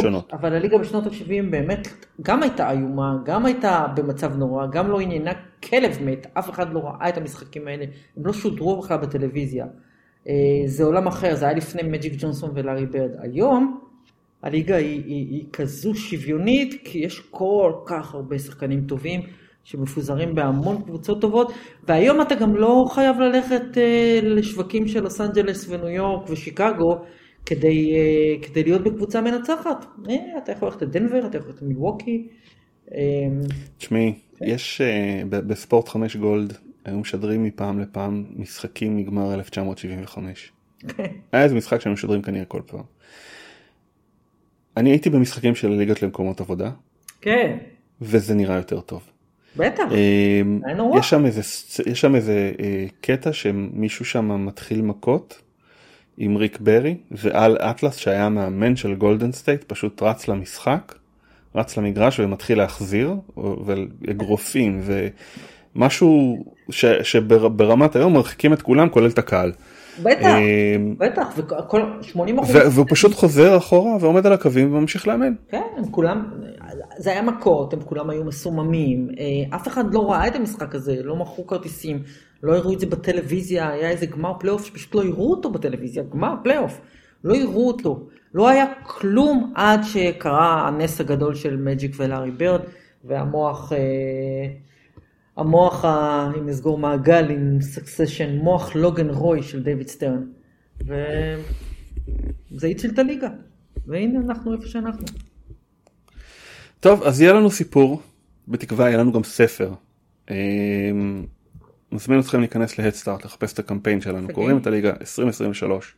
שונות. אבל הליגה בשנות ה-שבעים באמת גם הייתה איומה, גם הייתה במצב נורא, גם לא עניינה כלב מת, אף אחד לא ראה את המשחקים האלה, הם לא שודרו בכלל בטלוויזיה. זה עולם אחר, זה היה לפני מג'יק ג'ונסון ולארי ברד. היום... הליגה היא, היא, היא כזו שוויונית, כי יש כל כך הרבה שחקנים טובים שמפוזרים בהמון קבוצות טובות, והיום אתה גם לא חייב ללכת אה, לשווקים של לוס אנג'לס וניו יורק ושיקגו, כדי, אה, כדי להיות בקבוצה מנצחת. אה, אתה יכול ללכת לדנבר, אתה יכול ללכת למילווקי. אה, תשמעי, כן. יש אה, בספורט חמש גולד, היום משדרים מפעם לפעם משחקים נגמר אלף תשע מאות שבעים וחמש. היה איזה משחק שהם משדרים כנראה כל פעם. אני הייתי במשחקים של הליגות למקומות עבודה. כן. וזה נראה יותר טוב. בטח, אין נורא. יש שם איזה קטע שמישהו שם מתחיל מכות עם ריק ברי, ואל אטלס שהיה המאמן של גולדן סטייט פשוט רץ למשחק, רץ למגרש ומתחיל להחזיר, ואגרופים ומשהו ש, שברמת היום מרחיקים את כולם כולל את הקהל. בטח, בטח, וכל שמונים אחוז. והוא פשוט חוזר אחורה ועומד על הקווים וממשיך לאמן. כן, הם כולם, זה היה מכות, הם כולם היו מסוממים, אף אחד לא ראה את המשחק הזה, לא מכרו כרטיסים, לא הראו את זה בטלוויזיה, היה איזה גמר פלייאוף שפשוט לא הראו אותו בטלוויזיה, גמר פלייאוף, לא הראו אותו, לא היה כלום עד שקרה הנס הגדול של מג'יק ולארי בירד, והמוח... המוח, אם נסגור מעגל עם סקסשן, מוח לוגן רוי של דיוויד סטרן. וזה הציל את הליגה. והנה אנחנו איפה שאנחנו. טוב, אז יהיה לנו סיפור. בתקווה יהיה לנו גם ספר. מזמין אתכם להיכנס להדסטארט, לחפש את הקמפיין שלנו. קוראים את הליגה עשרים עשרים ושלוש.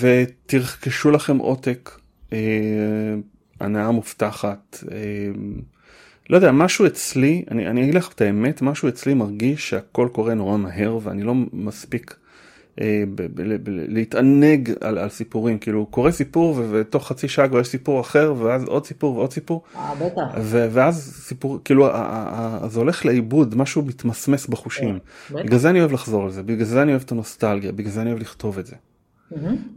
ותרכשו לכם עותק. הנאה מובטחת. לא יודע, משהו אצלי, אני, אני אגיד לך את האמת, משהו אצלי מרגיש שהכל קורה נורא מהר, ואני לא מספיק אה, ב, ב, ב, ב, להתענג על, על סיפורים, כאילו קורה סיפור, ותוך חצי שעה כבר יש סיפור אחר, ואז עוד סיפור ועוד סיפור, ו, ואז סיפור, כאילו, ה, ה, ה, זה הולך לאיבוד, משהו מתמסמס בחושים, בגלל זה אני אוהב לחזור על זה, בגלל זה אני אוהב את הנוסטלגיה, בגלל זה אני אוהב לכתוב את זה,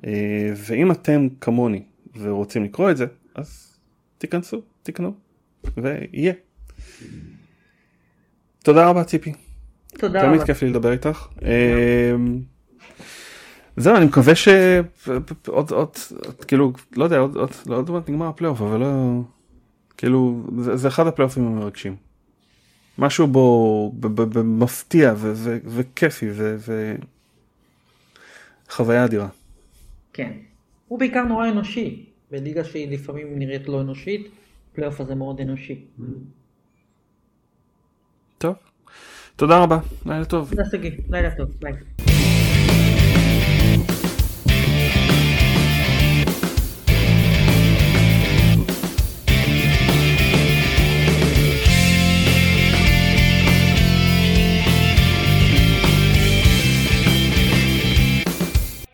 אה, ואם אתם כמוני, ורוצים לקרוא את זה, אז תיכנסו, תקנו. ויהיה. תודה רבה ציפי. תודה רבה. תמיד כיף לי לדבר איתך. זהו, אני מקווה ש... עוד, עוד, כאילו, לא יודע, עוד, עוד, עוד מעט נגמר הפלייאוף, אבל לא... כאילו, זה אחד הפלייאופים המרגשים. משהו בו מפתיע וכיפי וחוויה אדירה. כן. הוא בעיקר נורא אנושי, בליגה שהיא לפעמים נראית לא אנושית. הפלייאוף הזה מאוד אנושי. טוב. תודה רבה. לילה טוב. תודה סגי. לילה טוב. ביי.